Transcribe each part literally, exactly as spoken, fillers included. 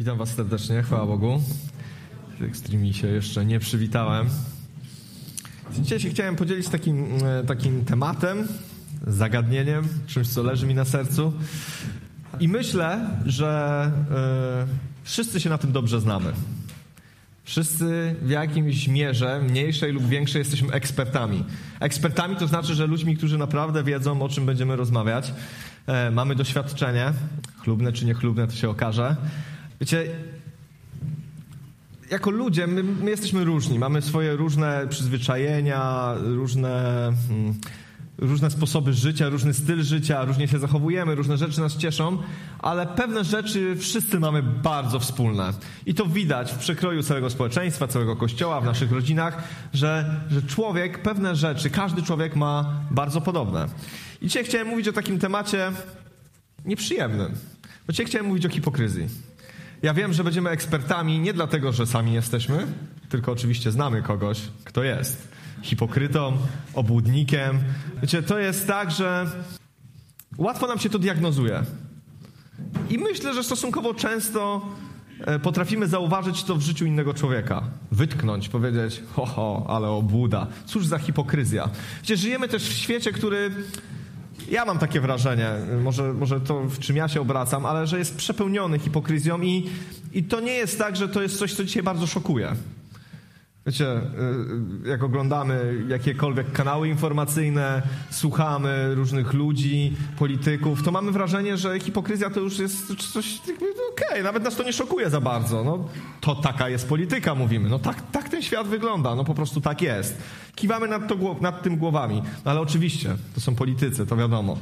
Witam was serdecznie, chwała Bogu. W Extreme się jeszcze nie przywitałem. Dzisiaj się chciałem podzielić takim, takim tematem, zagadnieniem, czymś, co leży mi na sercu. I myślę, że yy, wszyscy się na tym dobrze znamy. Wszyscy w jakimś mierze, mniejszej lub większej, jesteśmy ekspertami. Ekspertami to znaczy, że ludźmi, którzy naprawdę wiedzą, o czym będziemy rozmawiać. E, mamy doświadczenie, chlubne czy niechlubne, to się okaże. Wiecie, jako ludzie my, my jesteśmy różni. Mamy swoje różne przyzwyczajenia, różne, hmm, różne sposoby życia, różny styl życia, różnie się zachowujemy, różne rzeczy nas cieszą, ale pewne rzeczy wszyscy mamy bardzo wspólne. I to widać w przekroju całego społeczeństwa, całego kościoła, w naszych rodzinach, że, że człowiek, pewne rzeczy, każdy człowiek ma bardzo podobne. I dzisiaj chciałem mówić o takim temacie nieprzyjemnym. Bo dzisiaj chciałem mówić o hipokryzji. Ja wiem, że będziemy ekspertami nie dlatego, że sami jesteśmy, tylko oczywiście znamy kogoś, kto jest hipokrytą, obłudnikiem. Wiecie, to jest tak, że łatwo nam się to diagnozuje. I myślę, że stosunkowo często potrafimy zauważyć to w życiu innego człowieka. Wytknąć, powiedzieć, ho, ho, ale obłuda. Cóż za hipokryzja. Wiecie, żyjemy też w świecie, który... Ja mam takie wrażenie, może, może to w czym ja się obracam, ale że jest przepełniony hipokryzją i, i to nie jest tak, że to jest coś, co dzisiaj bardzo szokuje. Wiecie, jak oglądamy jakiekolwiek kanały informacyjne, słuchamy różnych ludzi, polityków, to mamy wrażenie, że hipokryzja to już jest coś, okej, okay, nawet nas to nie szokuje za bardzo. No, to taka jest polityka, mówimy. No tak, tak ten świat wygląda, no po prostu tak jest. Kiwamy nad, to, nad tym głowami, no, ale oczywiście to są politycy, to wiadomo.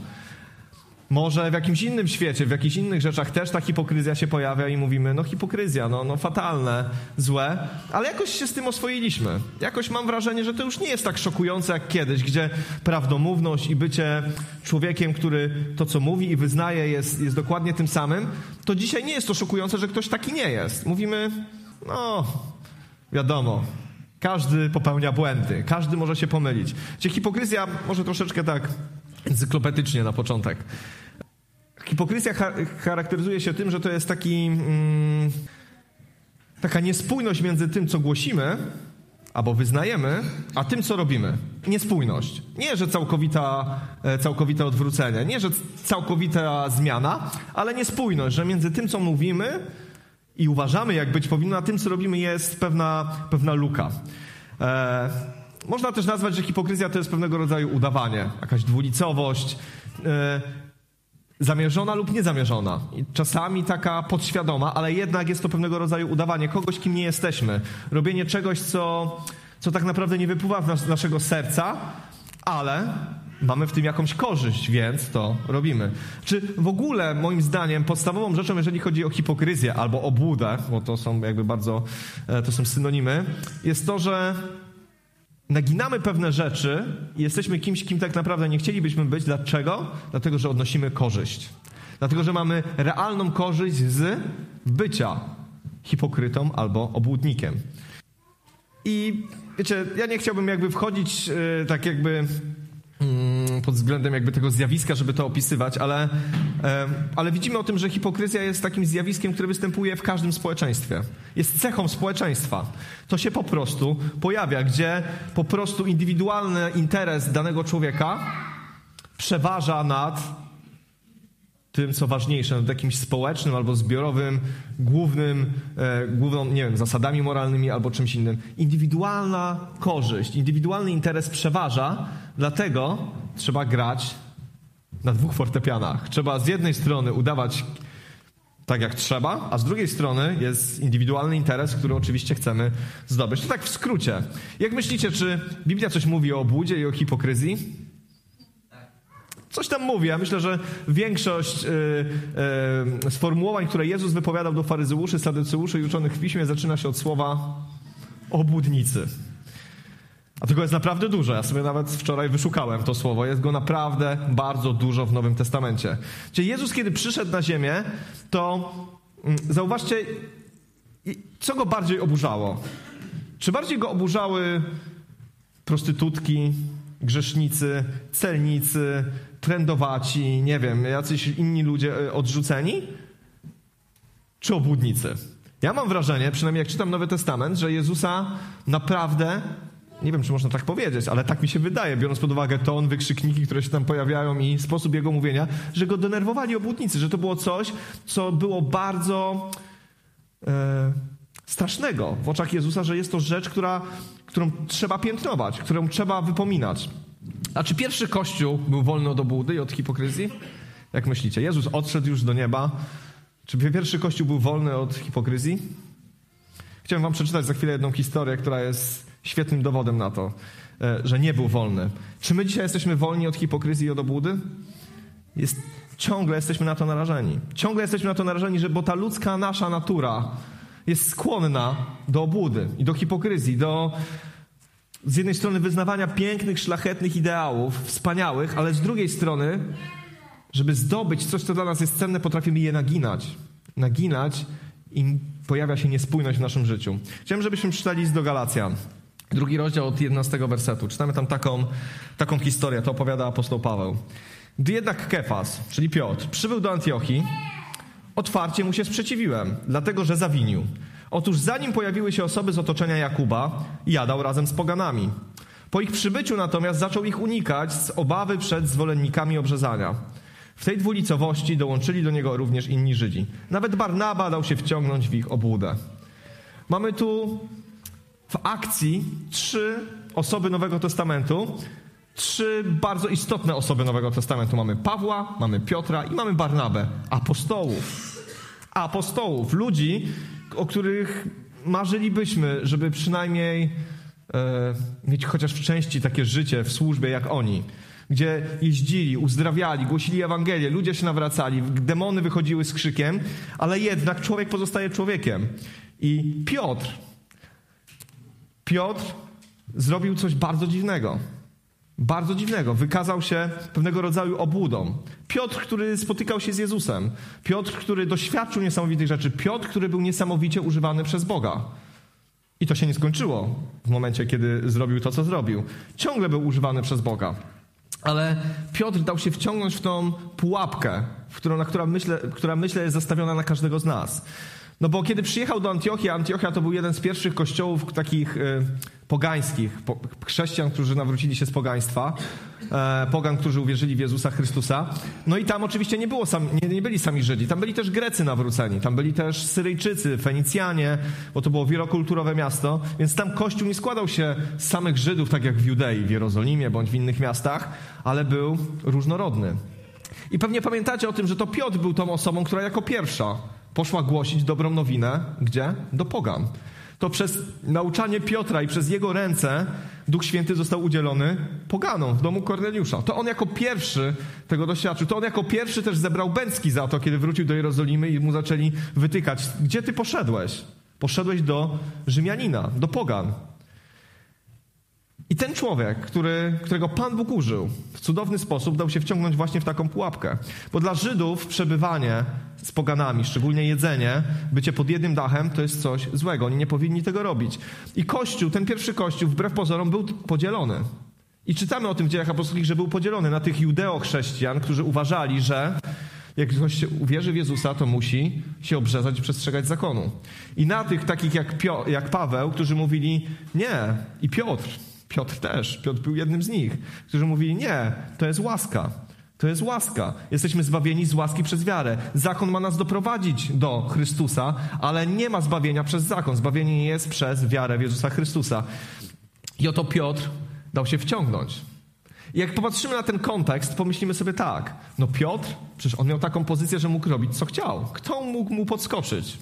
Może w jakimś innym świecie, w jakichś innych rzeczach też ta hipokryzja się pojawia i mówimy, no hipokryzja, no, no fatalne, złe, ale jakoś się z tym oswoiliśmy. Jakoś mam wrażenie, że to już nie jest tak szokujące jak kiedyś, gdzie prawdomówność i bycie człowiekiem, który to, co mówi i wyznaje, jest, jest dokładnie tym samym, to dzisiaj nie jest to szokujące, że ktoś taki nie jest. Mówimy, no wiadomo, każdy popełnia błędy, każdy może się pomylić. Czyli hipokryzja może troszeczkę tak... Encyklopedycznie na początek. Hipokryzja charakteryzuje się tym, że to jest taki, mm, taka niespójność między tym, co głosimy albo wyznajemy, a tym, co robimy. Niespójność. Nie, że całkowita, całkowite odwrócenie, nie, że całkowita zmiana, ale niespójność, że między tym, co mówimy i uważamy, jak być powinno, a tym, co robimy, jest pewna, pewna luka. E- Można też nazwać, że hipokryzja to jest pewnego rodzaju udawanie, jakaś dwulicowość, yy, zamierzona lub niezamierzona. I czasami taka podświadoma, ale jednak jest to pewnego rodzaju udawanie kogoś, kim nie jesteśmy. Robienie czegoś, co, co tak naprawdę nie wypływa z nas, naszego serca, ale mamy w tym jakąś korzyść, więc to robimy. Czy w ogóle, moim zdaniem, podstawową rzeczą, jeżeli chodzi o hipokryzję albo obłudę, bo to są jakby bardzo, to są synonimy, jest to, że naginamy pewne rzeczy i jesteśmy kimś, kim tak naprawdę nie chcielibyśmy być. Dlaczego? Dlatego, że odnosimy korzyść. Dlatego, że mamy realną korzyść z bycia hipokrytą albo obłudnikiem. I wiecie, ja nie chciałbym jakby wchodzić yy, tak jakby yy, pod względem jakby tego zjawiska, żeby to opisywać, ale, yy, ale widzimy o tym, że hipokryzja jest takim zjawiskiem, które występuje w każdym społeczeństwie. Jest cechą społeczeństwa. To się po prostu pojawia, gdzie po prostu indywidualny interes danego człowieka przeważa nad tym, co ważniejsze, nad jakimś społecznym albo zbiorowym, głównym, e, główną, nie wiem, zasadami moralnymi albo czymś innym. Indywidualna korzyść, indywidualny interes przeważa, dlatego trzeba grać na dwóch fortepianach. Trzeba z jednej strony udawać tak jak trzeba, a z drugiej strony jest indywidualny interes, który oczywiście chcemy zdobyć. To tak w skrócie. Jak myślicie, czy Biblia coś mówi o obłudzie i o hipokryzji? Coś tam mówi. Ja myślę, że większość yy, yy, sformułowań, które Jezus wypowiadał do faryzeuszy, saduceuszy i uczonych w piśmie, zaczyna się od słowa obłudnicy. A tego jest naprawdę dużo. Ja sobie nawet wczoraj wyszukałem to słowo. Jest go naprawdę bardzo dużo w Nowym Testamencie. Czyli Jezus, kiedy przyszedł na ziemię, to zauważcie, co go bardziej oburzało. Czy bardziej go oburzały prostytutki, grzesznicy, celnicy, trędowaci, nie wiem, jacyś inni ludzie odrzuceni? czy obłudnicy. Ja mam wrażenie, przynajmniej jak czytam Nowy Testament, że Jezusa naprawdę, nie wiem, czy można tak powiedzieć, ale tak mi się wydaje, biorąc pod uwagę ton, wykrzykniki, które się tam pojawiają i sposób jego mówienia, że go denerwowali obłudnicy, że to było coś, co było bardzo e, strasznego w oczach Jezusa, że jest to rzecz, która, którą trzeba piętnować, którą trzeba wypominać. A czy pierwszy Kościół był wolny od obłudy i od hipokryzji? Jak myślicie? Jezus odszedł już do nieba. Czy pierwszy Kościół był wolny od hipokryzji? Chciałem wam przeczytać za chwilę jedną historię, która jest świetnym dowodem na to, że nie był wolny. Czy my dzisiaj jesteśmy wolni od hipokryzji i od obłudy? Jest, ciągle jesteśmy na to narażeni. Ciągle jesteśmy na to narażeni, że bo ta ludzka nasza natura jest skłonna do obłudy i do hipokryzji, do z jednej strony wyznawania pięknych, szlachetnych ideałów, wspaniałych, ale z drugiej strony, żeby zdobyć coś, co dla nas jest cenne, potrafimy je naginać. Naginać i pojawia się niespójność w naszym życiu. Chciałem, żebyśmy przeczytali list do Galacjan. Drugi rozdział od jedenastego wersetu. Czytamy tam taką, taką historię, to opowiada apostoł Paweł. Gdy jednak Kefas, czyli Piotr, przybył do Antiochii, otwarcie mu się sprzeciwiłem, dlatego że zawinił. Otóż zanim pojawiły się osoby z otoczenia Jakuba, jadał razem z poganami. Po ich przybyciu natomiast zaczął ich unikać z obawy przed zwolennikami obrzezania. W tej dwulicowości dołączyli do niego również inni Żydzi. Nawet Barnaba dał się wciągnąć w ich obłudę. Mamy tu w akcji trzy osoby Nowego Testamentu, trzy bardzo istotne osoby Nowego Testamentu. Mamy Pawła, mamy Piotra i mamy Barnabę. Apostołów. Apostołów, ludzi, o których marzylibyśmy, żeby przynajmniej e, mieć chociaż w części takie życie w służbie jak oni. Gdzie jeździli, uzdrawiali, głosili Ewangelię, ludzie się nawracali, demony wychodziły z krzykiem, ale jednak człowiek pozostaje człowiekiem. I Piotr, Piotr zrobił coś bardzo dziwnego. Bardzo dziwnego. Wykazał się pewnego rodzaju obłudą. Piotr, który spotykał się z Jezusem. Piotr, który doświadczył niesamowitych rzeczy. Piotr, który był niesamowicie używany przez Boga. I to się nie skończyło w momencie, kiedy zrobił to, co zrobił. Ciągle był używany przez Boga. Ale Piotr dał się wciągnąć w tą pułapkę, w którą, na którą myślę, która myślę jest zastawiona na każdego z nas. No bo kiedy przyjechał do Antiochii, Antiochia to był jeden z pierwszych kościołów takich y, pogańskich, po, chrześcijan, którzy nawrócili się z pogaństwa, y, pogan, którzy uwierzyli w Jezusa Chrystusa. No i tam oczywiście nie, było sam, nie, nie byli sami Żydzi, tam byli też Grecy nawróceni, tam byli też Syryjczycy, Fenicjanie, bo to było wielokulturowe miasto, więc tam Kościół nie składał się z samych Żydów, tak jak w Judei, w Jerozolimie bądź w innych miastach, ale był różnorodny. I pewnie pamiętacie o tym, że to Piotr był tą osobą, która jako pierwsza poszła głosić dobrą nowinę, gdzie? Do pogan. To przez nauczanie Piotra i przez jego ręce Duch Święty został udzielony poganom w domu Korneliusza. To on jako pierwszy tego doświadczył. To on jako pierwszy też zebrał bęcki za to, kiedy wrócił do Jerozolimy i mu zaczęli wytykać. Gdzie ty poszedłeś? Poszedłeś do Rzymianina, do pogan. I ten człowiek, który, którego Pan Bóg użył, w cudowny sposób dał się wciągnąć właśnie w taką pułapkę. Bo dla Żydów przebywanie z poganami, szczególnie jedzenie, bycie pod jednym dachem, to jest coś złego. Oni nie powinni tego robić. I Kościół, ten pierwszy Kościół, wbrew pozorom, był podzielony. I czytamy o tym w Dziejach Apostolskich, że był podzielony na tych judeochrześcijan, którzy uważali, że jak ktoś uwierzy w Jezusa, to musi się obrzezać i przestrzegać zakonu. I na tych takich jak, Pio- jak Paweł, którzy mówili nie, i Piotr, Piotr też, Piotr był jednym z nich, którzy mówili, nie, to jest łaska, to jest łaska. Jesteśmy zbawieni z łaski przez wiarę. Zakon ma nas doprowadzić do Chrystusa, ale nie ma zbawienia przez zakon. Zbawienie jest przez wiarę w Jezusa Chrystusa. I oto Piotr dał się wciągnąć. I jak popatrzymy na ten kontekst, pomyślimy sobie tak, no Piotr, przecież on miał taką pozycję, że mógł robić co chciał. Kto mógł mu podskoczyć?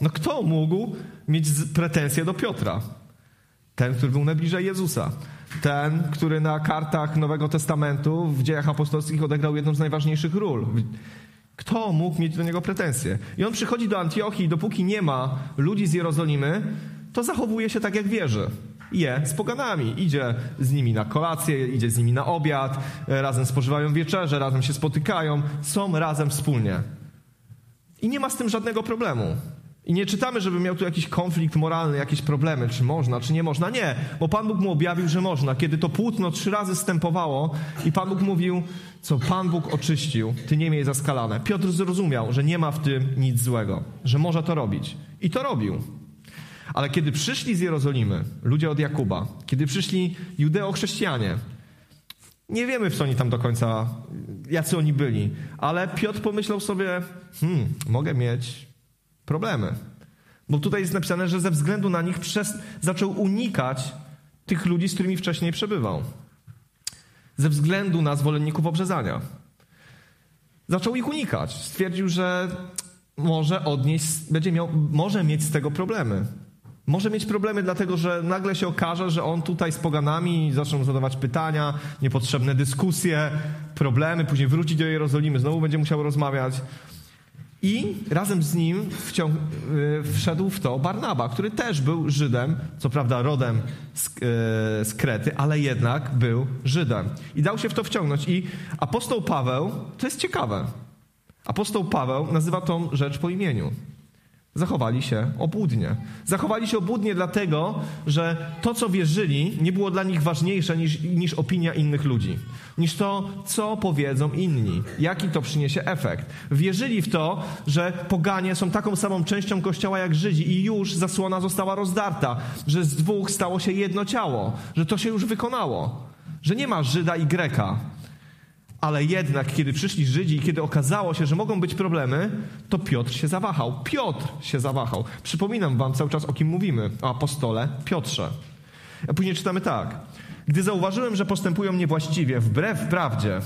No kto mógł mieć pretensje do Piotra? Ten, który był najbliżej Jezusa. Ten, który na kartach Nowego Testamentu w Dziejach Apostolskich odegrał jedną z najważniejszych ról. Kto mógł mieć do niego pretensje? I on przychodzi do Antiochii i dopóki nie ma ludzi z Jerozolimy, to zachowuje się tak, jak wierzy. Je z poganami. Idzie z nimi na kolację, idzie z nimi na obiad, razem spożywają wieczerze, razem się spotykają, są razem wspólnie. I nie ma z tym żadnego problemu. I nie czytamy, żeby miał tu jakiś konflikt moralny, jakieś problemy, czy można, czy nie można. Nie, bo Pan Bóg mu objawił, że można. Kiedy to płótno trzy razy stępowało i Pan Bóg mówił, co Pan Bóg oczyścił, ty nie miej za skalane. Piotr zrozumiał, że nie ma w tym nic złego, że może to robić. I to robił. Ale kiedy przyszli z Jerozolimy ludzie od Jakuba, kiedy przyszli judeochrześcijanie, nie wiemy, w co oni tam do końca, jacy oni byli, ale Piotr pomyślał sobie, hmm, mogę mieć problemy. Bo tutaj jest napisane, że ze względu na nich przez... zaczął unikać tych ludzi, z którymi wcześniej przebywał. Ze względu na zwolenników obrzezania. Zaczął ich unikać. Stwierdził, że może odnieść, będzie miał, może mieć z tego problemy. Może mieć problemy dlatego, że nagle się okaże, że on tutaj z poganami zaczną zadawać pytania, niepotrzebne dyskusje, problemy, później wróci do Jerozolimy, znowu będzie musiał rozmawiać. I razem z nim wciąż, yy, wszedł w to Barnaba, który też był Żydem, co prawda rodem z, yy, z Krety, ale jednak był Żydem. I dał się w to wciągnąć. I apostoł Paweł, to jest ciekawe, apostoł Paweł nazywa tą rzecz po imieniu. Zachowali się obłudnie. Zachowali się obłudnie dlatego, że to, co wierzyli, nie było dla nich ważniejsze niż, niż opinia innych ludzi. Niż to, co powiedzą inni. Jaki to przyniesie efekt. Wierzyli w to, że poganie są taką samą częścią Kościoła jak Żydzi i już zasłona została rozdarta. Że z dwóch stało się jedno ciało. Że to się już wykonało. Że nie ma Żyda i Greka. Ale jednak, kiedy przyszli Żydzi i kiedy okazało się, że mogą być problemy, to Piotr się zawahał. Piotr się zawahał. Przypominam wam cały czas, o kim mówimy. O apostole Piotrze. A później czytamy tak. Gdy zauważyłem, że postępują niewłaściwie, wbrew prawdzie,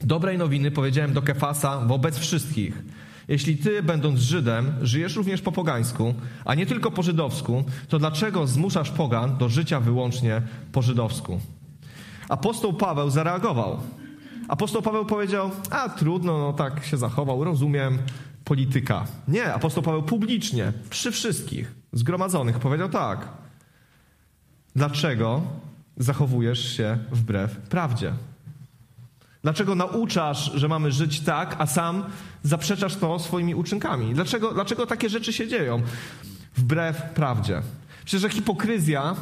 dobrej nowiny powiedziałem do Kefasa wobec wszystkich. Jeśli ty, będąc Żydem, żyjesz również po pogańsku, a nie tylko po żydowsku, to dlaczego zmuszasz pogan do życia wyłącznie po żydowsku? Apostoł Paweł zareagował. Apostoł Paweł powiedział, a trudno, no tak się zachował, rozumiem, polityka. Nie, apostoł Paweł publicznie, przy wszystkich zgromadzonych powiedział tak. Dlaczego zachowujesz się wbrew prawdzie? Dlaczego nauczasz, że mamy żyć tak, a sam zaprzeczasz to swoimi uczynkami? Dlaczego, dlaczego takie rzeczy się dzieją wbrew prawdzie? Przecież, że hipokryzja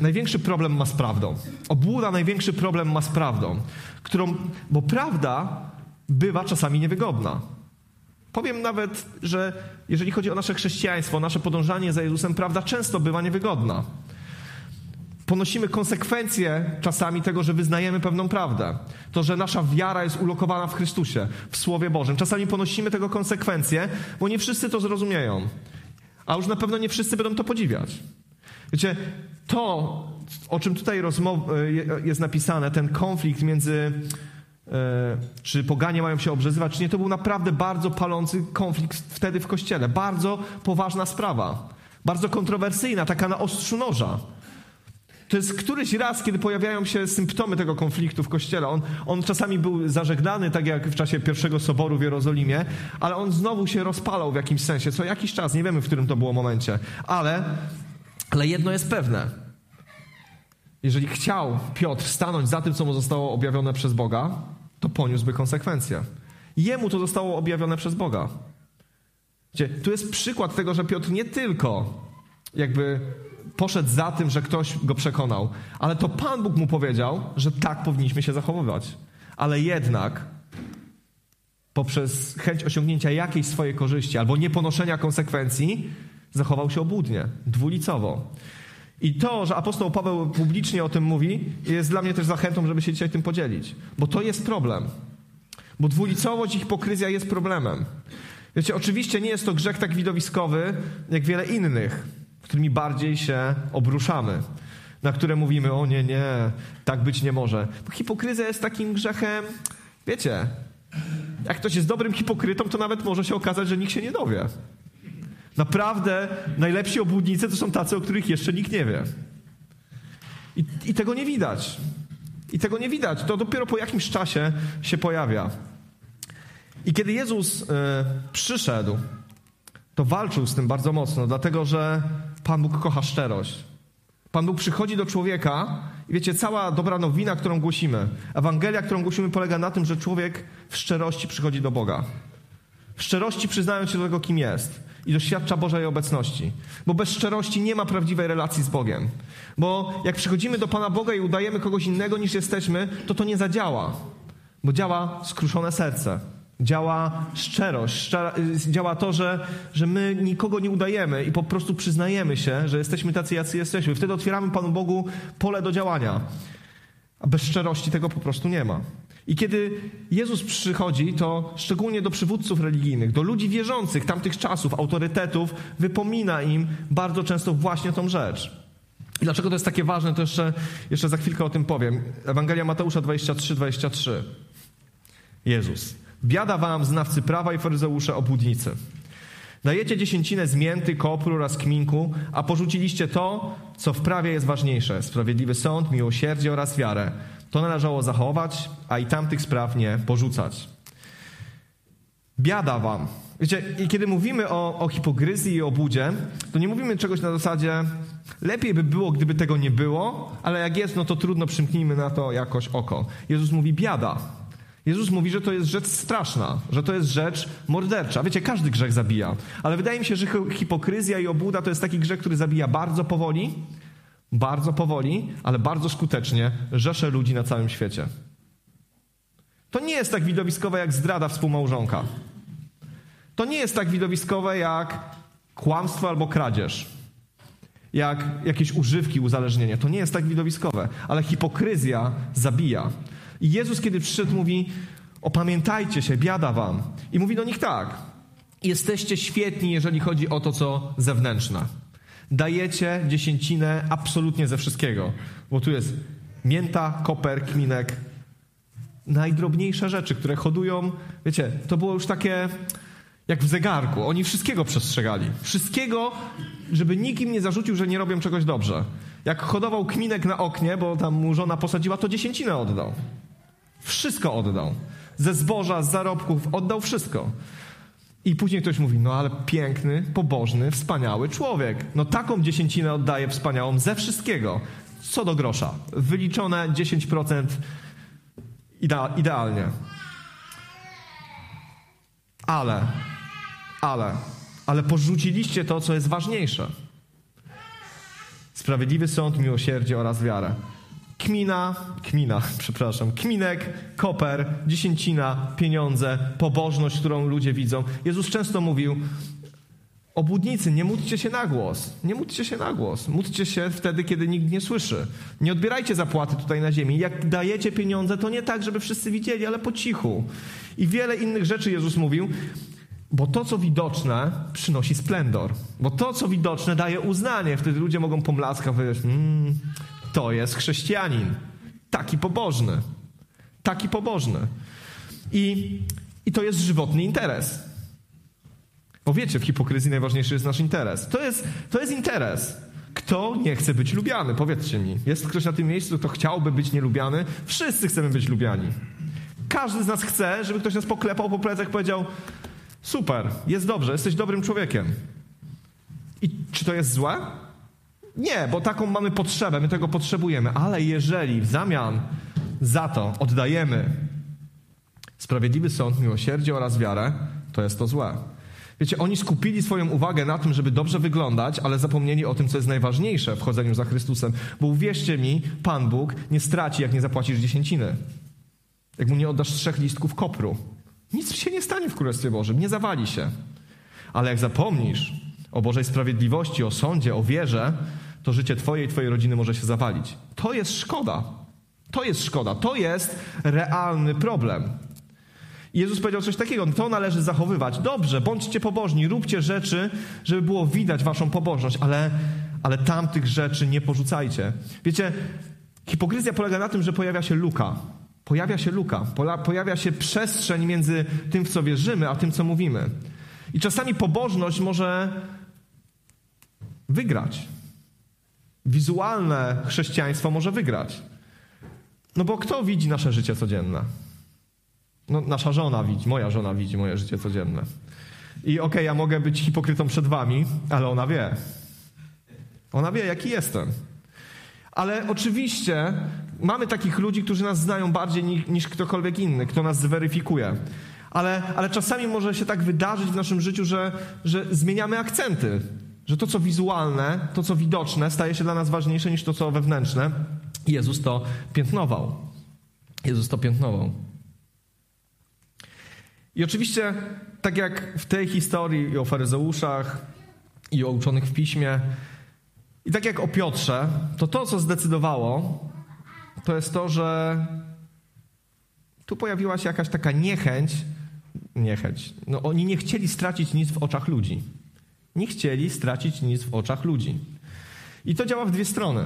największy problem ma z prawdą. Obłuda największy problem ma z prawdą, którą, bo prawda bywa czasami niewygodna. Powiem nawet, że jeżeli chodzi o nasze chrześcijaństwo, o nasze podążanie za Jezusem, prawda często bywa niewygodna. Ponosimy konsekwencje czasami tego, że wyznajemy pewną prawdę. To, że nasza wiara jest ulokowana w Chrystusie, w Słowie Bożym. Czasami ponosimy tego konsekwencje, bo nie wszyscy to zrozumieją. A już na pewno nie wszyscy będą to podziwiać. Wiecie, to, o czym tutaj jest napisane, ten konflikt między, yy, czy poganie mają się obrzezywać, czy nie, to był naprawdę bardzo palący konflikt wtedy w Kościele. Bardzo poważna sprawa. Bardzo kontrowersyjna, taka na ostrzu noża. To jest któryś raz, kiedy pojawiają się symptomy tego konfliktu w Kościele. On, on czasami był zażegnany, tak jak w czasie pierwszego soboru w Jerozolimie, ale on znowu się rozpalał w jakimś sensie. Co jakiś czas, nie wiemy, w którym to było momencie. Ale... Ale jedno jest pewne. Jeżeli chciał Piotr stanąć za tym, co mu zostało objawione przez Boga, to poniósłby konsekwencje. Jemu to zostało objawione przez Boga. Wiecie, tu jest przykład tego, że Piotr nie tylko jakby poszedł za tym, że ktoś go przekonał, ale to Pan Bóg mu powiedział, że tak powinniśmy się zachowywać. Ale jednak poprzez chęć osiągnięcia jakiejś swojej korzyści albo nieponoszenia konsekwencji zachował się obłudnie, dwulicowo. I to, że apostoł Paweł publicznie o tym mówi, jest dla mnie też zachętą, żeby się dzisiaj tym podzielić. Bo to jest problem. Bo dwulicowość i hipokryzja jest problemem. Wiecie, oczywiście nie jest to grzech tak widowiskowy, jak wiele innych, którymi bardziej się obruszamy. Na które mówimy, o nie, nie, tak być nie może. Bo hipokryzja jest takim grzechem, wiecie, jak ktoś jest dobrym hipokrytą, to nawet może się okazać, że nikt się nie dowie. Naprawdę najlepsi obłudnicy to są tacy, o których jeszcze nikt nie wie. I, i tego nie widać. I tego nie widać. To dopiero po jakimś czasie się pojawia. I kiedy Jezus y, przyszedł, to walczył z tym bardzo mocno, dlatego że Pan Bóg kocha szczerość. Pan Bóg przychodzi do człowieka i wiecie, cała dobra nowina, którą głosimy, Ewangelia, którą głosimy, polega na tym, że człowiek w szczerości przychodzi do Boga. W szczerości przyznając się do tego, kim jest. i doświadcza Bożej obecności. Bo bez szczerości nie ma prawdziwej relacji z Bogiem. Bo jak przychodzimy do Pana Boga i udajemy kogoś innego niż jesteśmy, to to nie zadziała. Bo działa skruszone serce. Działa szczerość. Szczera, działa to, że, że my nikogo nie udajemy i po prostu przyznajemy się, że jesteśmy tacy, jacy jesteśmy. Wtedy otwieramy Panu Bogu pole do działania. A bez szczerości tego po prostu nie ma. I kiedy Jezus przychodzi, to szczególnie do przywódców religijnych, do ludzi wierzących tamtych czasów, autorytetów, wypomina im bardzo często właśnie tą rzecz. I dlaczego to jest takie ważne, to jeszcze, jeszcze za chwilkę o tym powiem. Ewangelia Mateusza dwadzieścia trzy, dwadzieścia trzy. Jezus. Biada wam, znawcy prawa i faryzeusze, obłudnicy. Dajecie dziesięcinę z mięty, kopru oraz kminku, a porzuciliście to, co w prawie jest ważniejsze. Sprawiedliwy sąd, miłosierdzie oraz wiarę. To należało zachować, a i tamtych spraw nie porzucać. Biada wam. Wiecie, i kiedy mówimy o, o hipokryzji i obłudzie, to nie mówimy czegoś na zasadzie lepiej by było, gdyby tego nie było, ale jak jest, no to trudno, przymknijmy na to jakoś oko. Jezus mówi biada. Jezus mówi, że to jest rzecz straszna, że to jest rzecz mordercza. Wiecie, każdy grzech zabija, ale wydaje mi się, że hipokryzja i obłuda to jest taki grzech, który zabija bardzo powoli, bardzo powoli, ale bardzo skutecznie rzesze ludzi na całym świecie. To nie jest tak widowiskowe jak zdrada współmałżonka. To nie jest tak widowiskowe jak kłamstwo albo kradzież, jak jakieś używki, uzależnienie. To nie jest tak widowiskowe, ale hipokryzja zabija. I Jezus, kiedy przyszedł, mówi: opamiętajcie się, biada wam. I mówi do nich tak: jesteście świetni, jeżeli chodzi o to, co zewnętrzne. Dajecie dziesięcinę absolutnie ze wszystkiego, bo tu jest mięta, koper, kminek. Najdrobniejsze rzeczy, które hodują, wiecie, to było już takie jak w zegarku. Oni wszystkiego przestrzegali. Wszystkiego, żeby nikt im nie zarzucił, że nie robią czegoś dobrze. Jak hodował kminek na oknie, bo tam mu żona posadziła, to dziesięcinę oddał. Wszystko oddał. Ze zboża, z zarobków oddał wszystko. I później ktoś mówi: no ale piękny, pobożny, wspaniały człowiek. No taką dziesięcinę oddaje wspaniałą ze wszystkiego. Co do grosza. Wyliczone dziesięć procent idea- idealnie. Ale, ale, ale porzuciliście to, co jest ważniejsze. Sprawiedliwy sąd, miłosierdzie oraz wiarę. Kmina, kmina, przepraszam, kminek, koper, dziesięcina, pieniądze, pobożność, którą ludzie widzą. Jezus często mówił: obłudnicy, nie módlcie się na głos. Nie módlcie się na głos. Módlcie się wtedy, kiedy nikt nie słyszy. Nie odbierajcie zapłaty tutaj na ziemi. Jak dajecie pieniądze, to nie tak, żeby wszyscy widzieli, ale po cichu. I wiele innych rzeczy Jezus mówił, bo to, co widoczne, przynosi splendor. Bo to, co widoczne, daje uznanie. Wtedy ludzie mogą pomlaskać, powiedzieć: mmm, to jest chrześcijanin. Taki pobożny. Taki pobożny. I, i to jest żywotny interes. Bo wiecie, w hipokryzji najważniejszy jest nasz interes. To jest, to jest interes. Kto nie chce być lubiany? Powiedzcie mi. Jest ktoś na tym miejscu, kto chciałby być nielubiany? Wszyscy chcemy być lubiani. Każdy z nas chce, żeby ktoś nas poklepał po plecach i powiedział: super, jest dobrze, jesteś dobrym człowiekiem. I czy to jest złe? Nie, bo taką mamy potrzebę, my tego potrzebujemy. Ale jeżeli w zamian za to oddajemy sprawiedliwy sąd, miłosierdzie oraz wiarę, to jest to złe. Wiecie, oni skupili swoją uwagę na tym, żeby dobrze wyglądać, ale zapomnieli o tym, co jest najważniejsze w chodzeniu za Chrystusem. Bo uwierzcie mi, Pan Bóg nie straci, jak nie zapłacisz dziesięciny. Jak mu nie oddasz trzech listków kopru. Nic się nie stanie w Królestwie Bożym, nie zawali się. Ale jak zapomnisz o Bożej sprawiedliwości, o sądzie, o wierze, to życie twoje i twojej rodziny może się zawalić. To jest szkoda. To jest szkoda. To jest realny problem. Jezus powiedział coś takiego: to należy zachowywać. Dobrze, bądźcie pobożni, róbcie rzeczy, żeby było widać waszą pobożność, ale, ale tamtych rzeczy nie porzucajcie. Wiecie, hipokryzja polega na tym, że pojawia się luka. Pojawia się luka, pojawia się przestrzeń między tym, w co wierzymy, a tym, co mówimy. I czasami pobożność może wygrać. Wizualne chrześcijaństwo może wygrać. No bo kto widzi nasze życie codzienne? No, nasza żona widzi, moja żona widzi moje życie codzienne. I okej, okay, ja mogę być hipokrytą przed wami, ale ona wie. Ona wie, jaki jestem. Ale oczywiście mamy takich ludzi, którzy nas znają bardziej niż ktokolwiek inny, kto nas zweryfikuje. Ale, ale czasami może się tak wydarzyć w naszym życiu, że, że zmieniamy akcenty, że to, co wizualne, to, co widoczne, staje się dla nas ważniejsze niż to, co wewnętrzne. Jezus to piętnował. Jezus to piętnował. I oczywiście, tak jak w tej historii i o faryzeuszach, i o uczonych w Piśmie, i tak jak o Piotrze, to to, co zdecydowało, to jest to, że tu pojawiła się jakaś taka niechęć, niechęć. No, oni nie chcieli stracić nic w oczach ludzi. Nie chcieli stracić nic w oczach ludzi. I to działa w dwie strony.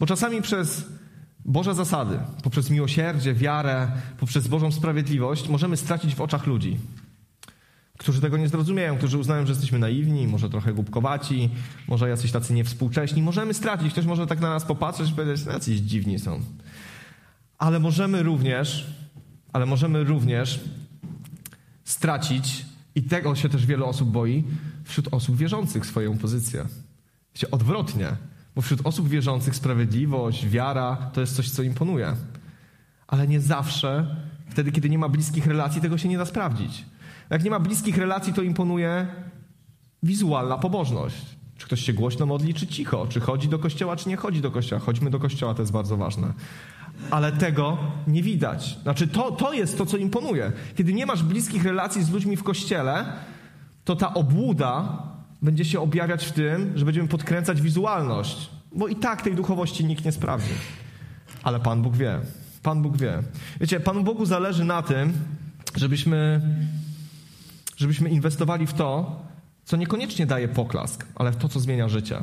Bo czasami przez Boże zasady, poprzez miłosierdzie, wiarę, poprzez Bożą sprawiedliwość możemy stracić w oczach ludzi, którzy tego nie zrozumieją, którzy uznają, że jesteśmy naiwni, może trochę głupkowaci, może jacyś tacy niewspółcześni. Możemy stracić, ktoś może tak na nas popatrzeć i powiedzieć, że jacyś dziwni są. Ale możemy również, ale możemy również stracić, i tego się też wiele osób boi, wśród osób wierzących swoją pozycję. Wiecie, odwrotnie, bo wśród osób wierzących sprawiedliwość, wiara to jest coś, co imponuje. Ale nie zawsze, wtedy, kiedy nie ma bliskich relacji, tego się nie da sprawdzić. Jak nie ma bliskich relacji, to imponuje wizualna pobożność. Czy ktoś się głośno modli, czy cicho? Czy chodzi do kościoła, czy nie chodzi do kościoła? Chodźmy do kościoła, to jest bardzo ważne. Ale tego nie widać. Znaczy to, to jest to, co imponuje. Kiedy nie masz bliskich relacji z ludźmi w kościele, to ta obłuda będzie się objawiać w tym, że będziemy podkręcać wizualność. Bo i tak tej duchowości nikt nie sprawdzi. Ale Pan Bóg wie. Pan Bóg wie. Wiecie, Panu Bogu zależy na tym, żebyśmy... żebyśmy inwestowali w to, co niekoniecznie daje poklask, ale w to, co zmienia życie.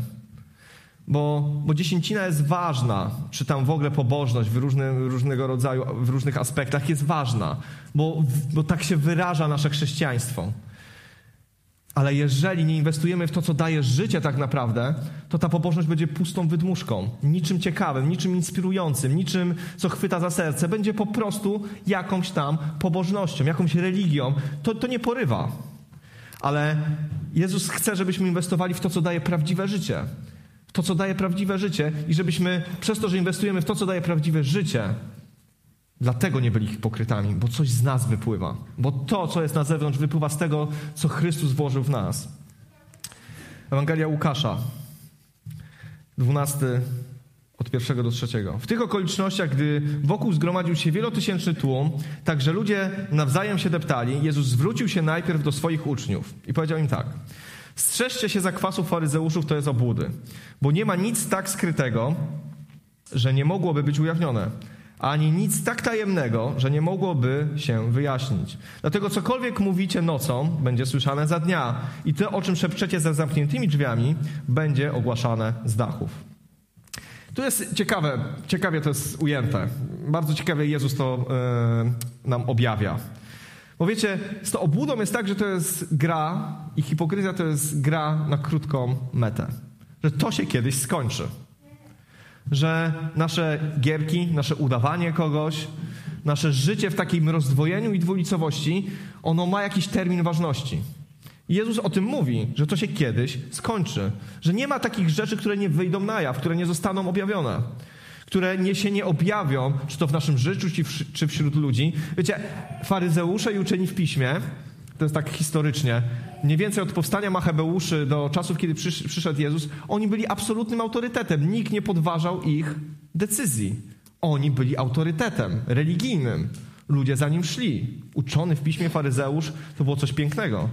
Bo, bo dziesięcina jest ważna, czy tam w ogóle pobożność w różnym, różnego rodzaju, w różnych aspektach jest ważna, bo, bo tak się wyraża nasze chrześcijaństwo. Ale jeżeli nie inwestujemy w to, co daje życie tak naprawdę, to ta pobożność będzie pustą wydmuszką, niczym ciekawym, niczym inspirującym, niczym, co chwyta za serce. Będzie po prostu jakąś tam pobożnością, jakąś religią. To, to nie porywa. Ale Jezus chce, żebyśmy inwestowali w to, co daje prawdziwe życie. W to, co daje prawdziwe życie i żebyśmy przez to, że inwestujemy w to, co daje prawdziwe życie, dlatego nie byli hipokrytami, bo coś z nas wypływa. Bo to, co jest na zewnątrz, wypływa z tego, co Chrystus włożył w nas. Ewangelia Łukasza, dwunasty, od pierwszego do trzeciego. W tych okolicznościach, gdy wokół zgromadził się wielotysięczny tłum, tak że ludzie nawzajem się deptali, Jezus zwrócił się najpierw do swoich uczniów i powiedział im tak. Strzeżcie się zakwasów faryzeuszów, to jest obłudy, bo nie ma nic tak skrytego, że nie mogłoby być ujawnione, ani nic tak tajemnego, że nie mogłoby się wyjaśnić. Dlatego cokolwiek mówicie nocą, będzie słyszane za dnia i to, o czym szepczecie za zamkniętymi drzwiami, będzie ogłaszane z dachów. Tu jest ciekawe, ciekawie to jest ujęte. Bardzo ciekawie Jezus to yy, nam objawia. Bo wiecie, z tą obłudą jest tak, że to jest gra i hipokryzja to jest gra na krótką metę. Że to się kiedyś skończy. Że nasze gierki, nasze udawanie kogoś, nasze życie w takim rozdwojeniu i dwulicowości, ono ma jakiś termin ważności. Jezus o tym mówi, że to się kiedyś skończy. Że nie ma takich rzeczy, które nie wyjdą na jaw, które nie zostaną objawione. Które nie, się nie objawią, czy to w naszym życiu, czy, w, czy wśród ludzi. Wiecie, faryzeusze i uczeni w Piśmie, to jest tak historycznie, mniej więcej od powstania Machabeuszy do czasów, kiedy przysz, przyszedł Jezus, oni byli absolutnym autorytetem. Nikt nie podważał ich decyzji. Oni byli autorytetem religijnym. Ludzie za nim szli. Uczony w Piśmie faryzeusz to było coś pięknego.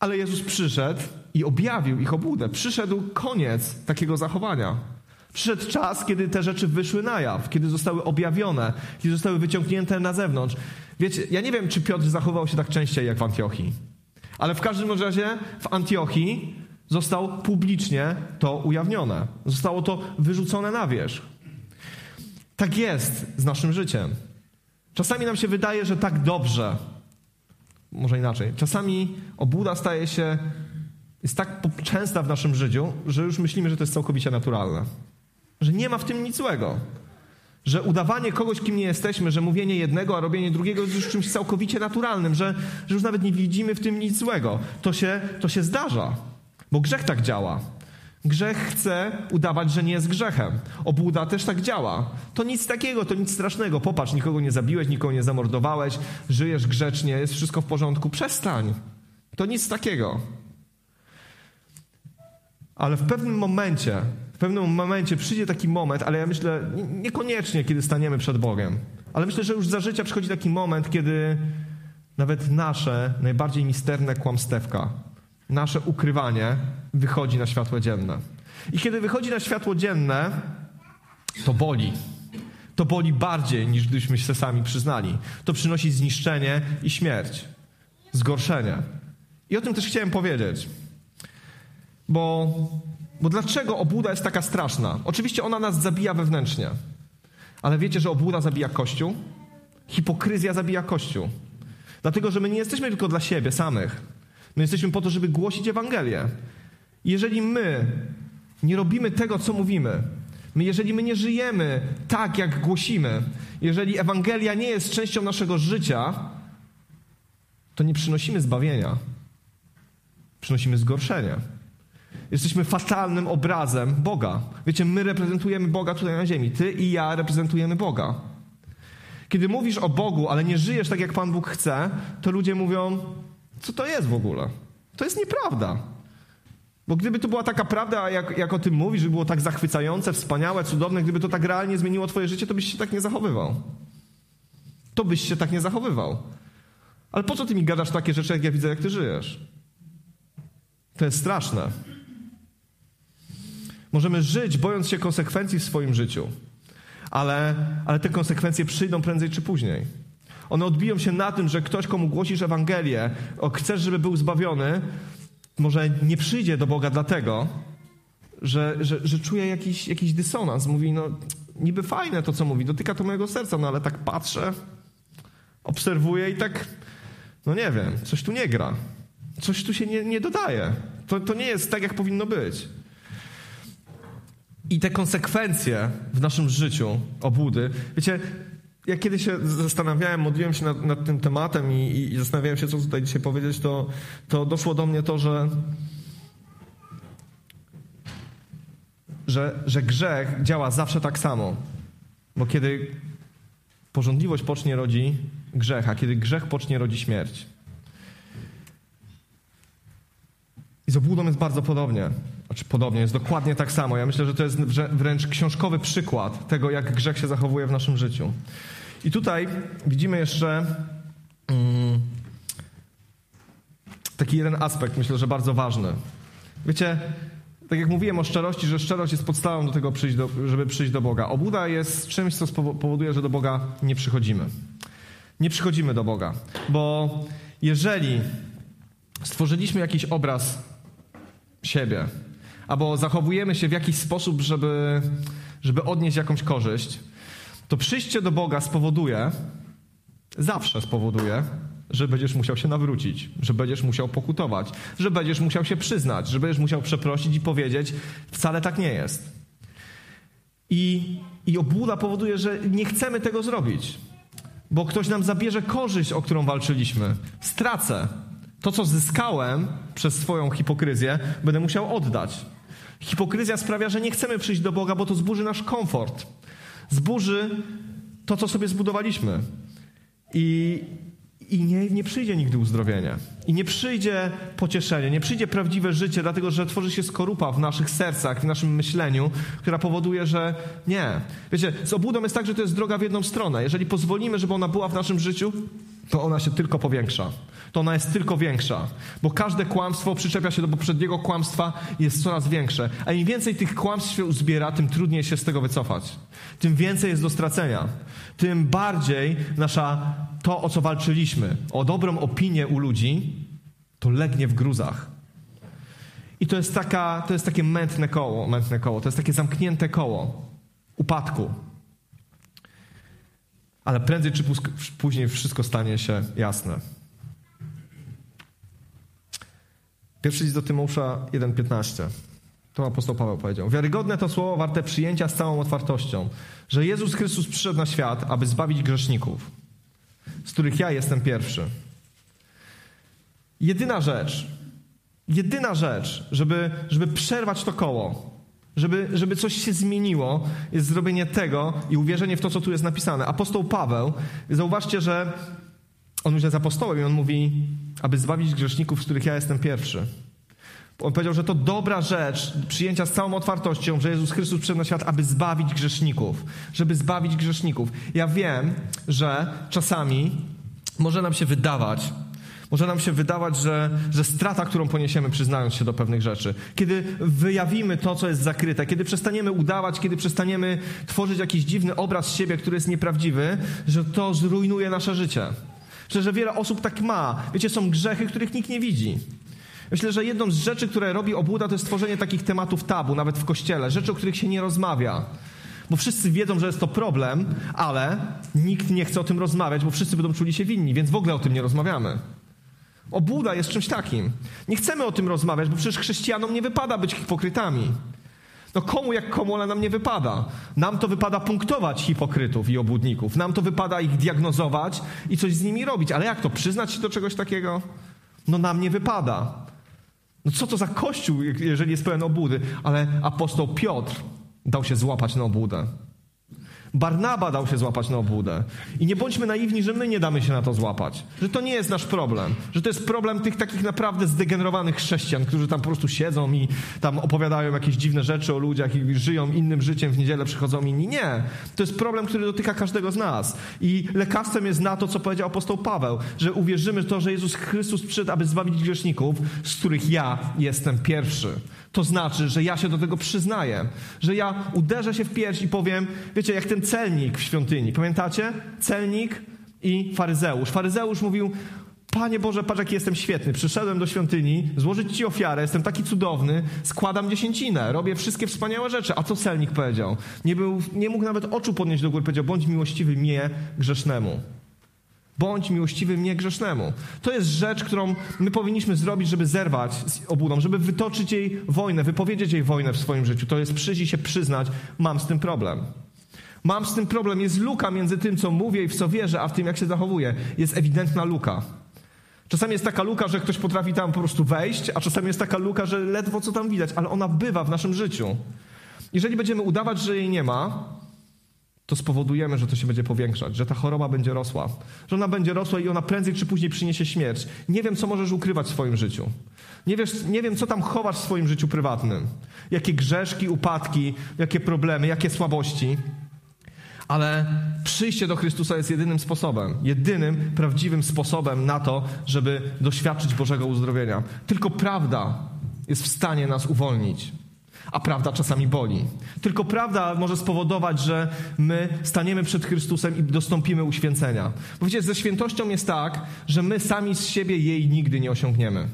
Ale Jezus przyszedł i objawił ich obłudę. Przyszedł koniec takiego zachowania. Przyszedł czas, kiedy te rzeczy wyszły na jaw, kiedy zostały objawione, kiedy zostały wyciągnięte na zewnątrz. Wiecie, ja nie wiem, czy Piotr zachował się tak częściej jak w Antiochii, ale w każdym razie w Antiochii został publicznie to ujawnione. Zostało to wyrzucone na wierzch. Tak jest z naszym życiem. Czasami nam się wydaje, że tak dobrze. Może inaczej. Czasami obłuda staje się, jest tak częsta w naszym życiu, że już myślimy, że to jest całkowicie naturalne. Że nie ma w tym nic złego. Że udawanie kogoś, kim nie jesteśmy, że mówienie jednego, a robienie drugiego jest już czymś całkowicie naturalnym, że, że już nawet nie widzimy w tym nic złego. To się, to się zdarza, bo grzech tak działa. Grzech chce udawać, że nie jest grzechem. Obłuda też tak działa. To nic takiego, to nic strasznego. Popatrz, nikogo nie zabiłeś, nikogo nie zamordowałeś, żyjesz grzecznie, jest wszystko w porządku. Przestań. To nic takiego. Ale w pewnym momencie, w pewnym momencie przyjdzie taki moment, ale ja myślę, niekoniecznie kiedy staniemy przed Bogiem, ale myślę, że już za życia przychodzi taki moment, kiedy nawet nasze najbardziej misterne kłamstewka, nasze ukrywanie wychodzi na światło dzienne. I kiedy wychodzi na światło dzienne, to boli. To boli bardziej, niż gdybyśmy się sami przyznali. To przynosi zniszczenie i śmierć, zgorszenie. I o tym też chciałem powiedzieć. Bo, bo dlaczego obłuda jest taka straszna? Oczywiście ona nas zabija wewnętrznie. Ale wiecie, że obłuda zabija Kościół? Hipokryzja zabija Kościół. Dlatego, że my nie jesteśmy tylko dla siebie samych. My jesteśmy po to, żeby głosić Ewangelię. Jeżeli my nie robimy tego, co mówimy, my, jeżeli my nie żyjemy tak, jak głosimy, jeżeli Ewangelia nie jest częścią naszego życia, to nie przynosimy zbawienia. Przynosimy zgorszenie. Jesteśmy fatalnym obrazem Boga. Wiecie, my reprezentujemy Boga tutaj na ziemi. Ty i ja reprezentujemy Boga. Kiedy mówisz o Bogu, ale nie żyjesz tak, jak Pan Bóg chce, to ludzie mówią, co to jest w ogóle? To jest nieprawda. Bo gdyby to była taka prawda, jak, jak o tym mówisz, by było tak zachwycające, wspaniałe, cudowne, gdyby to tak realnie zmieniło twoje życie, to byś się tak nie zachowywał. To byś się tak nie zachowywał. Ale po co ty mi gadasz takie rzeczy, jak ja widzę, jak ty żyjesz? To jest straszne. Możemy żyć, bojąc się konsekwencji w swoim życiu. Ale, ale te konsekwencje przyjdą prędzej czy później. One odbiją się na tym, że ktoś, komu głosisz Ewangelię, o, chcesz, żeby był zbawiony, może nie przyjdzie do Boga dlatego, że, że, że czuje jakiś, jakiś dysonans. Mówi, no niby fajne to, co mówi, dotyka to mojego serca, no ale tak patrzę, obserwuję i tak, no nie wiem, coś tu nie gra. Coś tu się nie, nie dodaje. To, to nie jest tak, jak powinno być. I te konsekwencje w naszym życiu obłudy, wiecie, ja kiedy się zastanawiałem, modliłem się nad, nad tym tematem i, i, i zastanawiałem się, co tutaj dzisiaj powiedzieć, to, to doszło do mnie to, że, że, że grzech działa zawsze tak samo. Bo kiedy pożądliwość pocznie, rodzi grzech, a kiedy grzech pocznie, rodzi śmierć. I z obłudą jest bardzo podobnie. Znaczy podobnie, jest dokładnie tak samo. Ja myślę, że to jest wręcz książkowy przykład tego, jak grzech się zachowuje w naszym życiu. I tutaj widzimy jeszcze taki jeden aspekt, myślę, że bardzo ważny. Wiecie, tak jak mówiłem o szczerości, że szczerość jest podstawą do tego, przyjść do, żeby przyjść do Boga. Obłuda jest czymś, co powoduje, że do Boga nie przychodzimy. Nie przychodzimy do Boga, bo jeżeli stworzyliśmy jakiś obraz siebie, albo zachowujemy się w jakiś sposób, żeby, żeby odnieść jakąś korzyść, to przyjście do Boga spowoduje, zawsze spowoduje, że będziesz musiał się nawrócić, że będziesz musiał pokutować, że będziesz musiał się przyznać, że będziesz musiał przeprosić i powiedzieć, wcale tak nie jest. I, i obłuda powoduje, że nie chcemy tego zrobić, bo ktoś nam zabierze korzyść, o którą walczyliśmy. Stracę. To, co zyskałem przez swoją hipokryzję, będę musiał oddać. Hipokryzja sprawia, że nie chcemy przyjść do Boga, bo to zburzy nasz komfort. Zburzy to, co sobie zbudowaliśmy. I, i nie, nie przyjdzie nigdy uzdrowienie. I nie przyjdzie pocieszenie, nie przyjdzie prawdziwe życie, dlatego że tworzy się skorupa w naszych sercach, w naszym myśleniu, która powoduje, że nie. Wiecie, z obłudą jest tak, że to jest droga w jedną stronę. Jeżeli pozwolimy, żeby ona była w naszym życiu, to ona się tylko powiększa. To ona jest tylko większa. Bo każde kłamstwo przyczepia się do poprzedniego kłamstwa i jest coraz większe. A im więcej tych kłamstw się uzbiera, tym trudniej się z tego wycofać. Tym więcej jest do stracenia. Tym bardziej nasza to, o co walczyliśmy, o dobrą opinię u ludzi, to legnie w gruzach. I to jest, taka, to jest takie mętne koło, mętne koło. To jest takie zamknięte koło upadku. Ale prędzej czy później wszystko stanie się jasne. Pierwszy list do Tymoteusza jeden piętnaście. To apostoł Paweł powiedział. Wiarygodne to słowo warte przyjęcia z całą otwartością, że Jezus Chrystus przyszedł na świat, aby zbawić grzeszników, z których ja jestem pierwszy. Jedyna rzecz, Jedyna rzecz, żeby, żeby przerwać to koło, żeby, żeby coś się zmieniło, jest zrobienie tego i uwierzenie w to, co tu jest napisane. Apostoł Paweł, zauważcie, że on już jest apostołem i on mówi, aby zbawić grzeszników, z których ja jestem pierwszy. On powiedział, że to dobra rzecz przyjęcia z całą otwartością, że Jezus Chrystus przyszedł na świat, aby zbawić grzeszników. Żeby zbawić grzeszników. Ja wiem, że czasami może nam się wydawać, może nam się wydawać, że, że strata, którą poniesiemy, przyznając się do pewnych rzeczy. Kiedy wyjawimy to, co jest zakryte, kiedy przestaniemy udawać, kiedy przestaniemy tworzyć jakiś dziwny obraz siebie, który jest nieprawdziwy, że to zrujnuje nasze życie. Myślę, że wiele osób tak ma. Wiecie, są grzechy, których nikt nie widzi. Myślę, że jedną z rzeczy, które robi obłuda, to jest tworzenie takich tematów tabu, nawet w kościele. Rzeczy, o których się nie rozmawia. Bo wszyscy wiedzą, że jest to problem, ale nikt nie chce o tym rozmawiać, bo wszyscy będą czuli się winni, więc w ogóle o tym nie rozmawiamy. Obłuda jest czymś takim. Nie chcemy o tym rozmawiać, bo przecież chrześcijanom nie wypada być hipokrytami. No komu jak komu, ale nam nie wypada. Nam to wypada punktować hipokrytów i obłudników. Nam to wypada ich diagnozować i coś z nimi robić. Ale jak to? Przyznać się do czegoś takiego? No nam nie wypada. No co to za kościół, jeżeli jest pełen obłudy? Ale apostoł Piotr dał się złapać na obłudę. Barnaba dał się złapać na obłudę. I nie bądźmy naiwni, że my nie damy się na to złapać. Że to nie jest nasz problem. Że to jest problem tych takich naprawdę zdegenerowanych chrześcijan, którzy tam po prostu siedzą i tam opowiadają jakieś dziwne rzeczy o ludziach i żyją innym życiem, w niedzielę przychodzą inni. Nie. To jest problem, który dotyka każdego z nas. I lekarstwem jest na to, co powiedział apostoł Paweł, że uwierzymy w to, że Jezus Chrystus przyszedł, aby zbawić grzeszników, z których ja jestem pierwszy. To znaczy, że ja się do tego przyznaję. Że ja uderzę się w pierś i powiem, wiecie, jak ten celnik w świątyni. Pamiętacie? Celnik i faryzeusz. Faryzeusz mówił, Panie Boże, patrz jaki jestem świetny. Przyszedłem do świątyni, złożyć Ci ofiarę, jestem taki cudowny, składam dziesięcinę, robię wszystkie wspaniałe rzeczy. A co celnik powiedział? Nie, był, nie mógł nawet oczu podnieść do góry. Powiedział, bądź miłościwy mnie grzesznemu. Bądź miłościwy mnie grzesznemu. To jest rzecz, którą my powinniśmy zrobić, żeby zerwać z obłudą, żeby wytoczyć jej wojnę, wypowiedzieć jej wojnę w swoim życiu. To jest przyjść i się przyznać, mam z tym problem. Mam z tym problem, jest luka między tym, co mówię i w co wierzę, a w tym, jak się zachowuję. Jest ewidentna luka. Czasami jest taka luka, że ktoś potrafi tam po prostu wejść, a czasami jest taka luka, że ledwo co tam widać, ale ona bywa w naszym życiu. Jeżeli będziemy udawać, że jej nie ma, to spowodujemy, że to się będzie powiększać, że ta choroba będzie rosła, że ona będzie rosła i ona prędzej czy później przyniesie śmierć. Nie wiem, co możesz ukrywać w swoim życiu. Nie wiesz, nie wiem, co tam chowasz w swoim życiu prywatnym. Jakie grzeszki, upadki, jakie problemy, jakie słabości. Ale przyjście do Chrystusa jest jedynym sposobem, jedynym prawdziwym sposobem na to, żeby doświadczyć Bożego uzdrowienia. Tylko prawda jest w stanie nas uwolnić. A prawda czasami boli. Tylko prawda może spowodować, że my staniemy przed Chrystusem i dostąpimy uświęcenia. Bo wiecie, ze świętością jest tak, że my sami z siebie jej nigdy nie osiągniemy.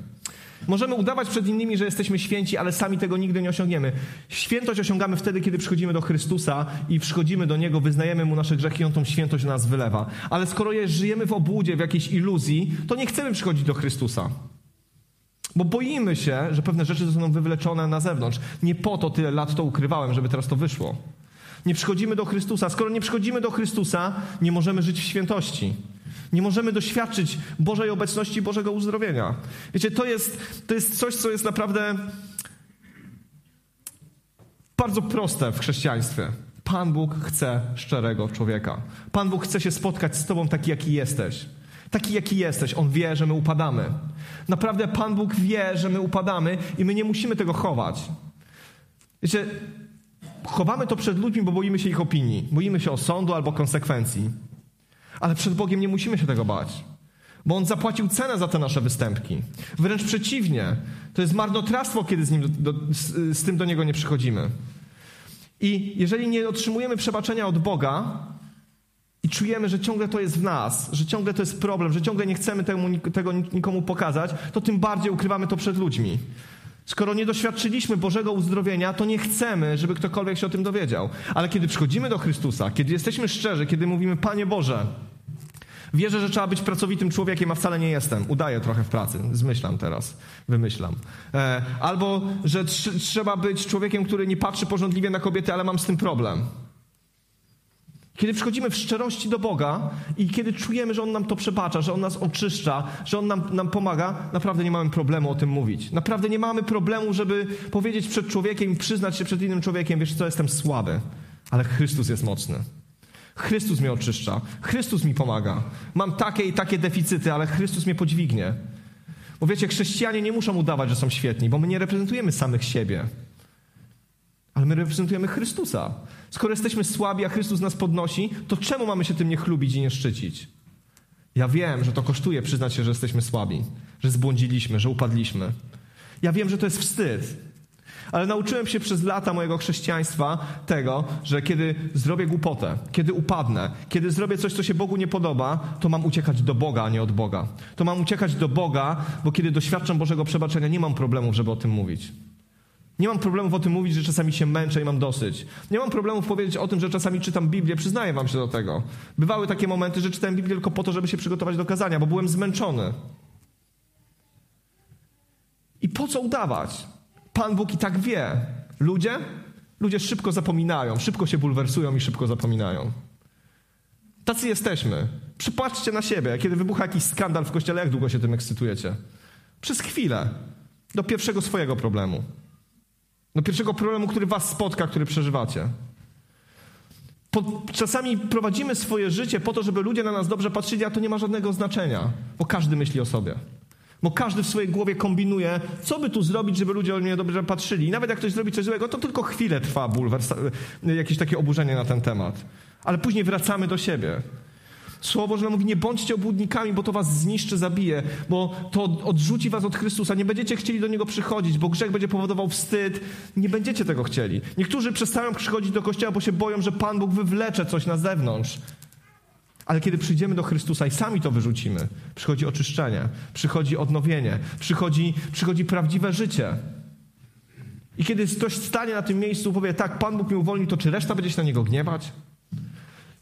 Możemy udawać przed innymi, że jesteśmy święci, ale sami tego nigdy nie osiągniemy. Świętość osiągamy wtedy, kiedy przychodzimy do Chrystusa i przychodzimy do Niego, wyznajemy Mu nasze grzechy i On tą świętość na nas wylewa. Ale skoro żyjemy w obłudzie, w jakiejś iluzji, to nie chcemy przychodzić do Chrystusa. Bo boimy się, że pewne rzeczy zostaną wywleczone na zewnątrz. Nie po to tyle lat to ukrywałem, żeby teraz to wyszło. Nie przychodzimy do Chrystusa. Skoro nie przychodzimy do Chrystusa, nie możemy żyć w świętości. Nie możemy doświadczyć Bożej obecności, Bożego uzdrowienia. Wiecie, to jest, to jest coś, co jest naprawdę bardzo proste w chrześcijaństwie. Pan Bóg chce szczerego człowieka. Pan Bóg chce się spotkać z tobą taki, jaki jesteś. Taki, jaki jesteś. On wie, że my upadamy. Naprawdę Pan Bóg wie, że my upadamy i my nie musimy tego chować. Wiecie, chowamy to przed ludźmi, bo boimy się ich opinii. Boimy się osądu albo konsekwencji. Ale przed Bogiem nie musimy się tego bać. Bo On zapłacił cenę za te nasze występki. Wręcz przeciwnie. To jest marnotrawstwo, kiedy z, nim do, do, z, z tym do Niego nie przychodzimy. I jeżeli nie otrzymujemy przebaczenia od Boga, i czujemy, że ciągle to jest w nas, że ciągle to jest problem, że ciągle nie chcemy temu, tego nikomu pokazać, to tym bardziej ukrywamy to przed ludźmi. Skoro nie doświadczyliśmy Bożego uzdrowienia, to nie chcemy, żeby ktokolwiek się o tym dowiedział. Ale kiedy przychodzimy do Chrystusa, kiedy jesteśmy szczerzy, kiedy mówimy, Panie Boże, wierzę, że trzeba być pracowitym człowiekiem, a wcale nie jestem. Udaję trochę w pracy. Zmyślam teraz. Wymyślam. E, albo, że tr- trzeba być człowiekiem, który nie patrzy pożądliwie na kobiety, ale mam z tym problem. Kiedy przychodzimy w szczerości do Boga i kiedy czujemy, że On nam to przebacza, że On nas oczyszcza, że On nam, nam pomaga, naprawdę nie mamy problemu o tym mówić. Naprawdę nie mamy problemu, żeby powiedzieć przed człowiekiem i przyznać się przed innym człowiekiem, wiesz co, jestem słaby, ale Chrystus jest mocny. Chrystus mnie oczyszcza, Chrystus mi pomaga. Mam takie i takie deficyty, ale Chrystus mnie podźwignie. Bo wiecie, chrześcijanie nie muszą udawać, że są świetni, bo my nie reprezentujemy samych siebie. Ale my reprezentujemy Chrystusa. Skoro jesteśmy słabi, a Chrystus nas podnosi, to czemu mamy się tym nie chlubić i nie szczycić? Ja wiem, że to kosztuje przyznać się, że jesteśmy słabi, że zbłądziliśmy, że upadliśmy. Ja wiem, że to jest wstyd. Ale nauczyłem się przez lata mojego chrześcijaństwa tego, że kiedy zrobię głupotę, kiedy upadnę, kiedy zrobię coś, co się Bogu nie podoba, to mam uciekać do Boga, a nie od Boga. To mam uciekać do Boga, bo kiedy doświadczam Bożego przebaczenia, nie mam problemów, żeby o tym mówić. Nie mam problemów o tym mówić, że czasami się męczę i mam dosyć. Nie mam problemów powiedzieć o tym, że czasami czytam Biblię, przyznaję wam się do tego. Bywały takie momenty, że czytałem Biblię tylko po to, żeby się przygotować do kazania, bo byłem zmęczony. I po co udawać? Pan Bóg i tak wie. Ludzie? Ludzie szybko zapominają, szybko się bulwersują i szybko zapominają. Tacy jesteśmy. Przypatrzcie na siebie, kiedy wybucha jakiś skandal w kościele, jak długo się tym ekscytujecie? Przez chwilę. Do pierwszego swojego problemu. Do pierwszego problemu, który was spotka, który przeżywacie. Po, czasami prowadzimy swoje życie po to, żeby ludzie na nas dobrze patrzyli, a to nie ma żadnego znaczenia, bo każdy myśli o sobie. Bo każdy w swojej głowie kombinuje, co by tu zrobić, żeby ludzie o mnie dobrze patrzyli. I nawet jak ktoś zrobi coś złego, to tylko chwilę trwa ból, jakieś takie oburzenie na ten temat. Ale później wracamy do siebie. Słowo Boże mówi, nie bądźcie obłudnikami, bo to was zniszczy, zabije, bo to odrzuci was od Chrystusa. Nie będziecie chcieli do Niego przychodzić, bo grzech będzie powodował wstyd. Nie będziecie tego chcieli. Niektórzy przestają przychodzić do kościoła, bo się boją, że Pan Bóg wywlecze coś na zewnątrz. Ale kiedy przyjdziemy do Chrystusa i sami to wyrzucimy, przychodzi oczyszczenie, przychodzi odnowienie, przychodzi, przychodzi prawdziwe życie. I kiedy ktoś stanie na tym miejscu i powie, tak, Pan Bóg mnie uwolnił, to czy reszta będzie się na Niego gniewać?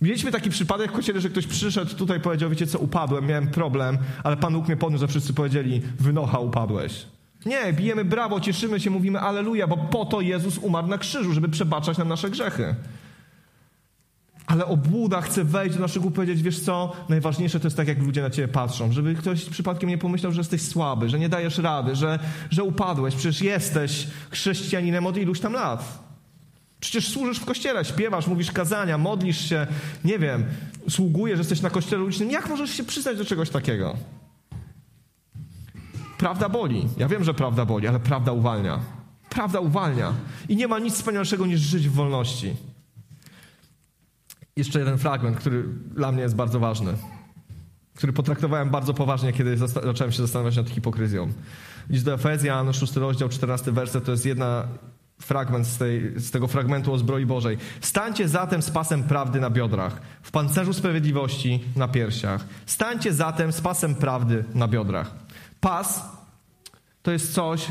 Mieliśmy taki przypadek w kościele, że ktoś przyszedł tutaj i powiedział, wiecie co, upadłem, miałem problem, ale Pan Bóg mnie podniósł, a wszyscy powiedzieli, wynocha, upadłeś. Nie, bijemy brawo, cieszymy się, mówimy alleluja, bo po to Jezus umarł na krzyżu, żeby przebaczać nam nasze grzechy. Ale obłuda chce wejść do naszych głów i powiedzieć, wiesz co, najważniejsze to jest tak, jak ludzie na ciebie patrzą, żeby ktoś przypadkiem nie pomyślał, że jesteś słaby, że nie dajesz rady, że, że upadłeś, przecież jesteś chrześcijaninem od iluś tam lat. Przecież służysz w kościele, śpiewasz, mówisz kazania, modlisz się, nie wiem, sługujesz, że jesteś na kościele ulicznym. Jak możesz się przyznać do czegoś takiego? Prawda boli. Ja wiem, że prawda boli, ale prawda uwalnia. Prawda uwalnia. I nie ma nic wspanialszego niż żyć w wolności. Jeszcze jeden fragment, który dla mnie jest bardzo ważny, który potraktowałem bardzo poważnie, kiedy zasta- zacząłem się zastanawiać nad hipokryzją. List do Efezjan, szósty rozdział, czternasty werset, to jest jedna... Fragment z, tej, z tego fragmentu o zbroi Bożej. Stańcie zatem z pasem prawdy na biodrach, w pancerzu sprawiedliwości na piersiach. Stańcie zatem z pasem prawdy na biodrach. Pas to jest coś...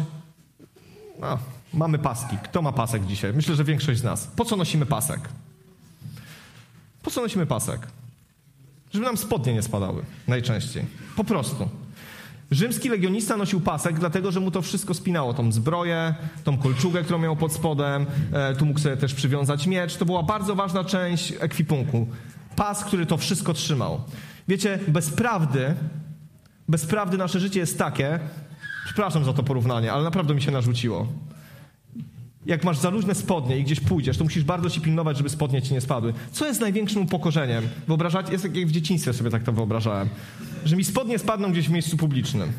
A, mamy paski. Kto ma pasek dzisiaj? Myślę, że większość z nas. Po co nosimy pasek? Po co nosimy pasek? Żeby nam spodnie nie spadały najczęściej. Po prostu. Rzymski legionista nosił pasek, dlatego że mu to wszystko spinało. Tą zbroję, tą kolczugę, którą miał pod spodem, tu mógł sobie też przywiązać miecz. To była bardzo ważna część ekwipunku. Pas, który to wszystko trzymał. Wiecie, bez prawdy, bez prawdy nasze życie jest takie, przepraszam za to porównanie, ale naprawdę mi się narzuciło. Jak masz za luźne spodnie i gdzieś pójdziesz, to musisz bardzo się pilnować, żeby spodnie ci nie spadły. Co jest największym upokorzeniem? Wyobrażacie? Jest jak w dzieciństwie sobie tak to wyobrażałem. Że mi spodnie spadną gdzieś w miejscu publicznym.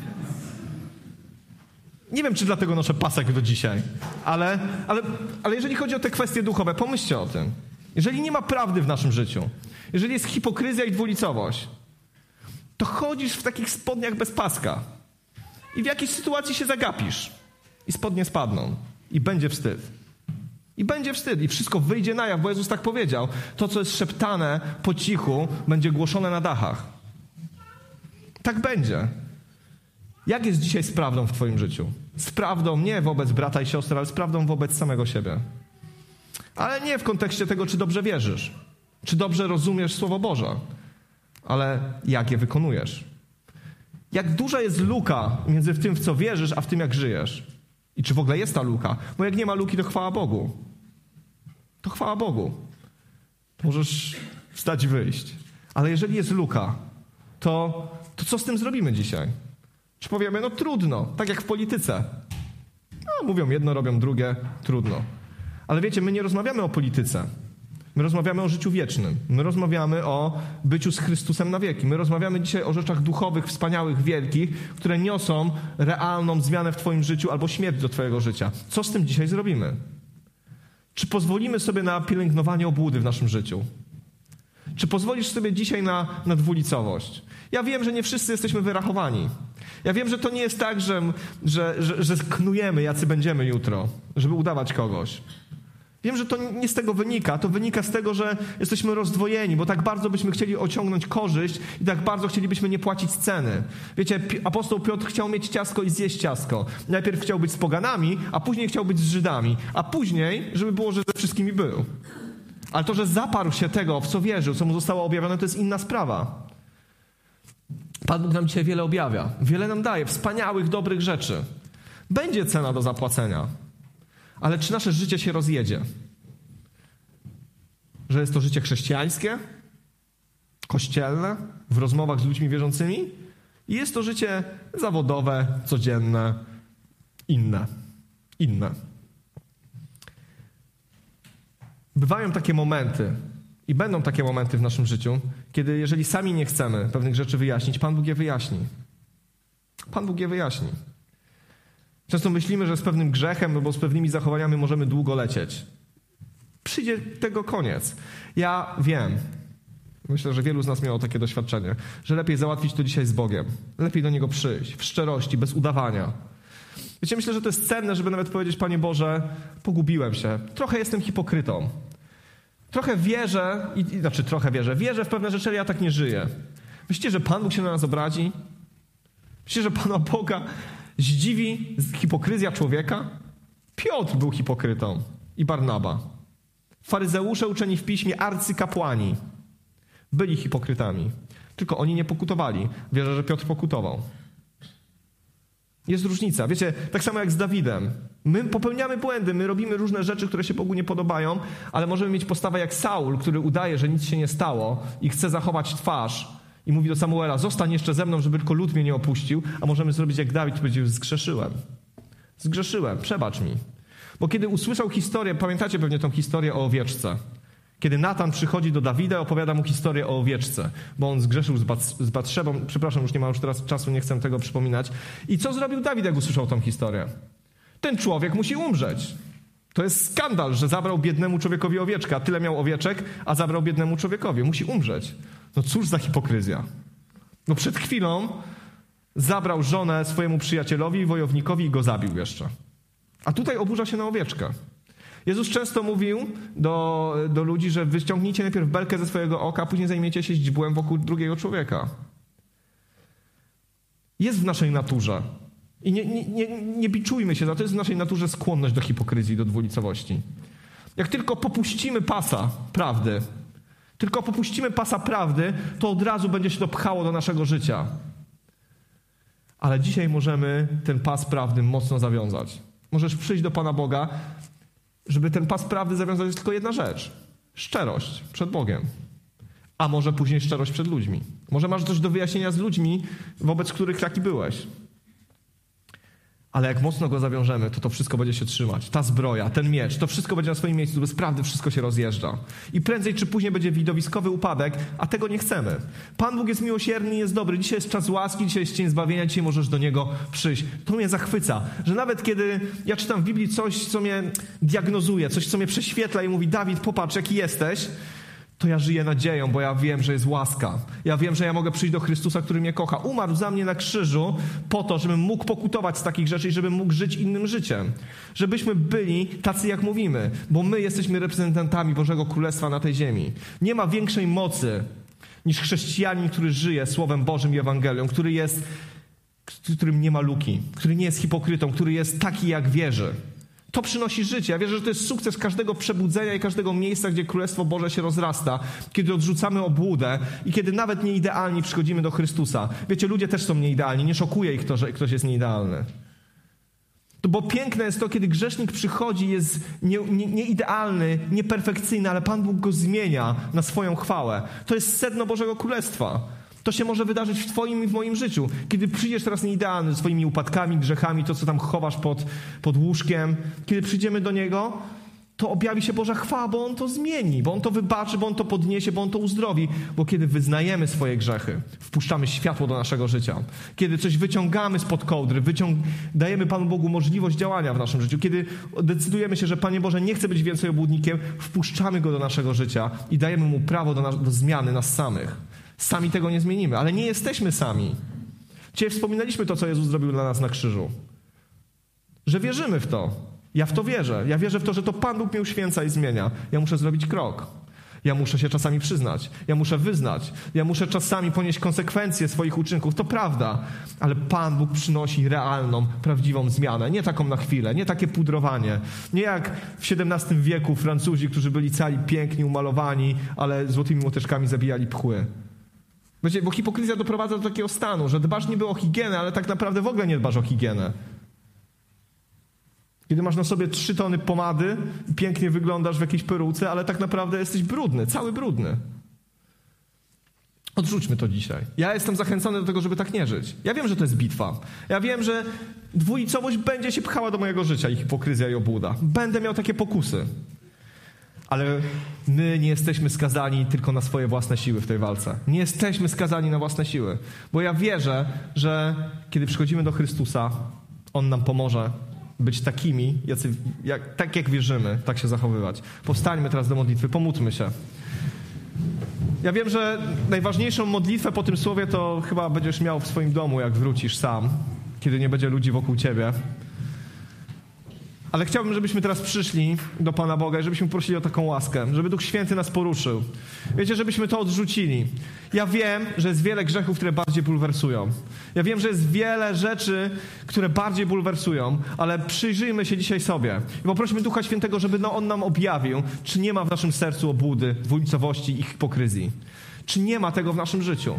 Nie wiem, czy dlatego noszę pasek do dzisiaj. Ale, ale, ale jeżeli chodzi o te kwestie duchowe, pomyślcie o tym. Jeżeli nie ma prawdy w naszym życiu, jeżeli jest hipokryzja i dwulicowość, to chodzisz w takich spodniach bez paska. I w jakiejś sytuacji się zagapisz. I spodnie spadną. I będzie wstyd. I będzie wstyd. I wszystko wyjdzie na jaw, bo Jezus tak powiedział. To, co jest szeptane po cichu, będzie głoszone na dachach. Tak będzie. Jak jest dzisiaj z prawdą w twoim życiu? Z prawdą nie wobec brata i siostry, ale z prawdą wobec samego siebie. Ale nie w kontekście tego, czy dobrze wierzysz. Czy dobrze rozumiesz Słowo Boże. Ale jak je wykonujesz. Jak duża jest luka między tym, w co wierzysz, a w tym, jak żyjesz. I czy w ogóle jest ta luka? Bo jak nie ma luki, to chwała Bogu. To chwała Bogu. Możesz stać wyjść. Ale jeżeli jest luka, to, to co z tym zrobimy dzisiaj? Czy powiemy, no trudno, tak jak w polityce. No, mówią jedno, robią drugie, trudno. Ale wiecie, my nie rozmawiamy o polityce. My rozmawiamy o życiu wiecznym. My rozmawiamy o byciu z Chrystusem na wieki. My rozmawiamy dzisiaj o rzeczach duchowych, wspaniałych, wielkich, które niosą realną zmianę w twoim życiu albo śmierć do twojego życia. Co z tym dzisiaj zrobimy? Czy pozwolimy sobie na pielęgnowanie obłudy w naszym życiu? Czy pozwolisz sobie dzisiaj na, na dwulicowość? Ja wiem, że nie wszyscy jesteśmy wyrachowani. Ja wiem, że to nie jest tak, że, że, że, że knujemy, jacy będziemy jutro, żeby udawać kogoś. Wiem, że to nie z tego wynika. To wynika z tego, że jesteśmy rozdwojeni, bo tak bardzo byśmy chcieli osiągnąć korzyść i tak bardzo chcielibyśmy nie płacić ceny. Wiecie, apostoł Piotr chciał mieć ciasko i zjeść ciasko. Najpierw chciał być z poganami, a później chciał być z Żydami, a później, żeby było, że ze wszystkimi był. Ale to, że zaparł się tego, w co wierzył, co mu zostało objawione, to jest inna sprawa. Pan Bóg nam dzisiaj wiele objawia. Wiele nam daje wspaniałych, dobrych rzeczy. Będzie cena do zapłacenia. Ale czy nasze życie się rozjedzie? Że jest to życie chrześcijańskie, kościelne, w rozmowach z ludźmi wierzącymi? I jest to życie zawodowe, codzienne, inne. Inne. Bywają takie momenty i będą takie momenty w naszym życiu, kiedy jeżeli sami nie chcemy pewnych rzeczy wyjaśnić, Pan Bóg je wyjaśni. Pan Bóg je wyjaśni. Często myślimy, że z pewnym grzechem albo z pewnymi zachowaniami możemy długo lecieć. Przyjdzie tego koniec. Ja wiem, myślę, że wielu z nas miało takie doświadczenie, że lepiej załatwić to dzisiaj z Bogiem. Lepiej do Niego przyjść, w szczerości, bez udawania. Wiecie, myślę, że to jest cenne, żeby nawet powiedzieć, Panie Boże, pogubiłem się. Trochę jestem hipokrytą. Trochę wierzę, i, i, znaczy trochę wierzę, wierzę w pewne rzeczy, ale ja tak nie żyję. Myślicie, że Pan Bóg się na nas obrazi? Myślicie, że Pana Boga zdziwi hipokryzja człowieka? Piotr był hipokrytą i Barnaba. Faryzeusze uczeni w piśmie, arcykapłani, byli hipokrytami. Tylko oni nie pokutowali. Wierzę, że Piotr pokutował. Jest różnica. Wiecie, tak samo jak z Dawidem. My popełniamy błędy, my robimy różne rzeczy, które się Bogu nie podobają, ale możemy mieć postawę jak Saul, który udaje, że nic się nie stało i chce zachować twarz i mówi do Samuela, zostań jeszcze ze mną, żeby tylko lud mnie nie opuścił, a możemy zrobić jak Dawid, który powiedział, zgrzeszyłem. Zgrzeszyłem, przebacz mi. Bo kiedy usłyszał historię, pamiętacie pewnie tą historię o owieczce. Kiedy Natan przychodzi do Dawida, opowiada mu historię o owieczce, bo on zgrzeszył z, bat, z Batszebą. Przepraszam, już nie mam już teraz czasu, nie chcę tego przypominać. I co zrobił Dawid, jak usłyszał tą historię? Ten człowiek musi umrzeć. To jest skandal, że zabrał biednemu człowiekowi owieczkę, a tyle miał owieczek, a zabrał biednemu człowiekowi. Musi umrzeć. No cóż za hipokryzja. No przed chwilą zabrał żonę swojemu przyjacielowi, wojownikowi i go zabił jeszcze. A tutaj oburza się na owieczkę. Jezus często mówił do, do ludzi, że wyciągnijcie najpierw belkę ze swojego oka, później zajmiecie się źdźbłem wokół drugiego człowieka. Jest w naszej naturze. I nie, nie, nie, nie biczujmy się za to. Jest w naszej naturze skłonność do hipokryzji, do dwulicowości. Jak tylko popuścimy pasa prawdy, tylko popuścimy pasa prawdy, to od razu będzie się to pchało do naszego życia. Ale dzisiaj możemy ten pas prawdy mocno zawiązać. Możesz przyjść do Pana Boga. Żeby ten pas prawdy zawiązać, jest tylko jedna rzecz. Szczerość przed Bogiem. A może później szczerość przed ludźmi. Może masz coś do wyjaśnienia z ludźmi, wobec których taki byłeś. Ale jak mocno go zawiążemy, to to wszystko będzie się trzymać. Ta zbroja, ten miecz, to wszystko będzie na swoim miejscu. Bez prawdy wszystko się rozjeżdża. I prędzej czy później będzie widowiskowy upadek, a tego nie chcemy. Pan Bóg jest miłosierny, jest dobry. Dzisiaj jest czas łaski, dzisiaj jest dzień zbawienia, dzisiaj możesz do Niego przyjść. To mnie zachwyca, że nawet kiedy ja czytam w Biblii coś, co mnie diagnozuje, coś, co mnie prześwietla i mówi, Dawid, popatrz, jaki jesteś, to ja żyję nadzieją, bo ja wiem, że jest łaska. Ja wiem, że ja mogę przyjść do Chrystusa, który mnie kocha. Umarł za mnie na krzyżu po to, żebym mógł pokutować z takich rzeczy i żebym mógł żyć innym życiem. Żebyśmy byli tacy, jak mówimy, bo my jesteśmy reprezentantami Bożego Królestwa na tej ziemi. Nie ma większej mocy niż chrześcijanin, który żyje Słowem Bożym i Ewangelią, który jest, którym nie ma luki, który nie jest hipokrytą, który jest taki, jak wierzy. To przynosi życie. Ja wierzę, że to jest sukces każdego przebudzenia i każdego miejsca, gdzie Królestwo Boże się rozrasta, kiedy odrzucamy obłudę i kiedy nawet nieidealni przychodzimy do Chrystusa. Wiecie, ludzie też są nieidealni. Nie szokuje ich to, że ktoś jest nieidealny. Bo piękne jest to, kiedy grzesznik przychodzi, jest nieidealny, nie, nie nieperfekcyjny, ale Pan Bóg go zmienia na swoją chwałę. To jest sedno Bożego Królestwa. To się może wydarzyć w twoim i w moim życiu. Kiedy przyjdziesz teraz nieidealny, swoimi upadkami, grzechami, to co tam chowasz pod, pod łóżkiem, kiedy przyjdziemy do Niego, to objawi się Boża chwała, bo On to zmieni, bo On to wybaczy, bo On to podniesie, bo On to uzdrowi. Bo kiedy wyznajemy swoje grzechy, wpuszczamy światło do naszego życia. Kiedy coś wyciągamy spod kołdry, wyciąg... dajemy Panu Bogu możliwość działania w naszym życiu. Kiedy decydujemy się, że Panie Boże, nie chcę być więcej obłudnikiem, wpuszczamy Go do naszego życia i dajemy Mu prawo do, nas... do zmiany nas samych. Sami tego nie zmienimy, ale nie jesteśmy sami. Dzisiaj wspominaliśmy to, co Jezus zrobił dla nas na krzyżu. Że wierzymy w to. Ja w to wierzę. Ja wierzę w to, że to Pan Bóg mnie uświęca i zmienia. Ja muszę zrobić krok. Ja muszę się czasami przyznać. Ja muszę wyznać. Ja muszę czasami ponieść konsekwencje swoich uczynków. To prawda. Ale Pan Bóg przynosi realną, prawdziwą zmianę. Nie taką na chwilę. Nie takie pudrowanie. Nie jak w siedemnastym wieku Francuzi, którzy byli cali piękni, umalowani, ale złotymi młoteczkami zabijali pchły. Wiecie, bo hipokryzja doprowadza do takiego stanu, że dbasz niby o higienę, ale tak naprawdę w ogóle nie dbasz o higienę. Kiedy masz na sobie trzy tony pomady i pięknie wyglądasz w jakiejś peruce, ale tak naprawdę jesteś brudny, cały brudny. Odrzućmy to dzisiaj. Ja jestem zachęcony do tego, żeby tak nie żyć. Ja wiem, że to jest bitwa. Ja wiem, że dwulicowość będzie się pchała do mojego życia i hipokryzja i obłuda. Będę miał takie pokusy. Ale my nie jesteśmy skazani tylko na swoje własne siły w tej walce. Nie jesteśmy skazani na własne siły. Bo ja wierzę, że kiedy przychodzimy do Chrystusa, On nam pomoże być takimi, jacy, jak, tak jak wierzymy, tak się zachowywać. Powstańmy teraz do modlitwy, pomódlmy się. Ja wiem, że najważniejszą modlitwę po tym słowie to chyba będziesz miał w swoim domu, jak wrócisz sam, kiedy nie będzie ludzi wokół ciebie. Ale chciałbym, żebyśmy teraz przyszli do Pana Boga i żebyśmy prosili o taką łaskę, żeby Duch Święty nas poruszył. Wiecie, żebyśmy to odrzucili. Ja wiem, że jest wiele grzechów, które bardziej bulwersują. Ja wiem, że jest wiele rzeczy, które bardziej bulwersują, ale przyjrzyjmy się dzisiaj sobie i poprośmy Ducha Świętego, żeby no On nam objawił, czy nie ma w naszym sercu obłudy, dwulicowości i hipokryzji. Czy nie ma tego w naszym życiu.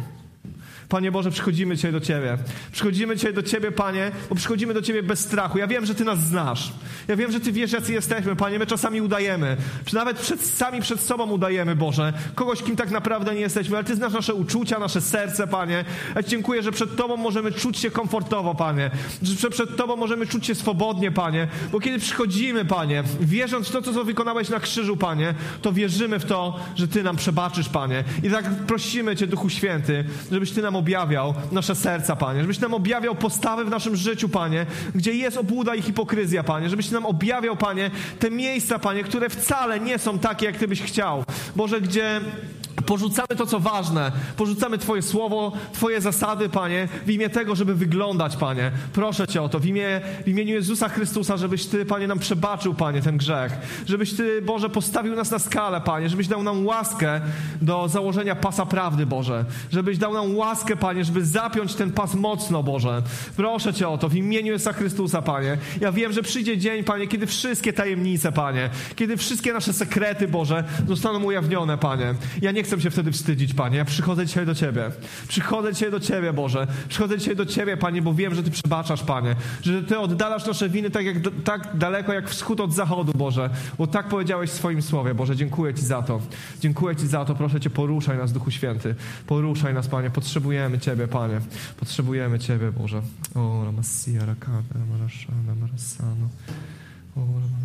Panie Boże, przychodzimy dzisiaj do Ciebie. Przychodzimy dzisiaj do Ciebie, Panie, bo przychodzimy do Ciebie bez strachu. Ja wiem, że Ty nas znasz. Ja wiem, że Ty wiesz, jacy jesteśmy, Panie. My czasami udajemy. Czy nawet przed, sami przed sobą udajemy, Boże. Kogoś, kim tak naprawdę nie jesteśmy. Ale Ty znasz nasze uczucia, nasze serce, Panie. Ja Ci dziękuję, że przed Tobą możemy czuć się komfortowo, Panie. Że przed Tobą możemy czuć się swobodnie, Panie. Bo kiedy przychodzimy, Panie, wierząc w to, co wykonałeś na krzyżu, Panie, to wierzymy w to, że Ty nam przebaczysz, Panie. I tak prosimy Cię, Duchu Święty, żebyś Ty nam objawiał nasze serca, Panie. Żebyś nam objawiał postawy w naszym życiu, Panie, gdzie jest obłuda i hipokryzja, Panie. Żebyś nam objawiał, Panie, te miejsca, Panie, które wcale nie są takie, jak Ty byś chciał. Boże, gdzie porzucamy to, co ważne. Porzucamy Twoje słowo, Twoje zasady, Panie, w imię tego, żeby wyglądać, Panie. Proszę Cię o to, w, imię, w imieniu Jezusa Chrystusa, żebyś Ty, Panie, nam przebaczył, Panie, ten grzech. Żebyś Ty, Boże, postawił nas na skalę, Panie. Żebyś dał nam łaskę do założenia pasa prawdy, Boże. Żebyś dał nam łaskę, Panie, żeby zapiąć ten pas mocno, Boże. Proszę Cię o to, w imieniu Jezusa Chrystusa, Panie. Ja wiem, że przyjdzie dzień, Panie, kiedy wszystkie tajemnice, Panie, kiedy wszystkie nasze sekrety, Boże, zostaną ujawnione, Panie. Ja nie chcę chcę się wtedy wstydzić, Panie. Ja przychodzę dzisiaj do Ciebie. Przychodzę dzisiaj do Ciebie, Boże. Przychodzę dzisiaj do Ciebie, Panie, bo wiem, że Ty przebaczasz, Panie. Że Ty oddalasz nasze winy tak, jak, tak daleko, jak wschód od zachodu, Boże. Bo tak powiedziałeś w swoim słowie, Boże. Dziękuję Ci za to. Dziękuję Ci za to. Proszę Cię, poruszaj nas, Duchu Święty. Poruszaj nas, Panie. Potrzebujemy Ciebie, Panie. Potrzebujemy Ciebie, Boże. O, Ramassia, Rakana, Marasana, Marasano. O, Ramassia.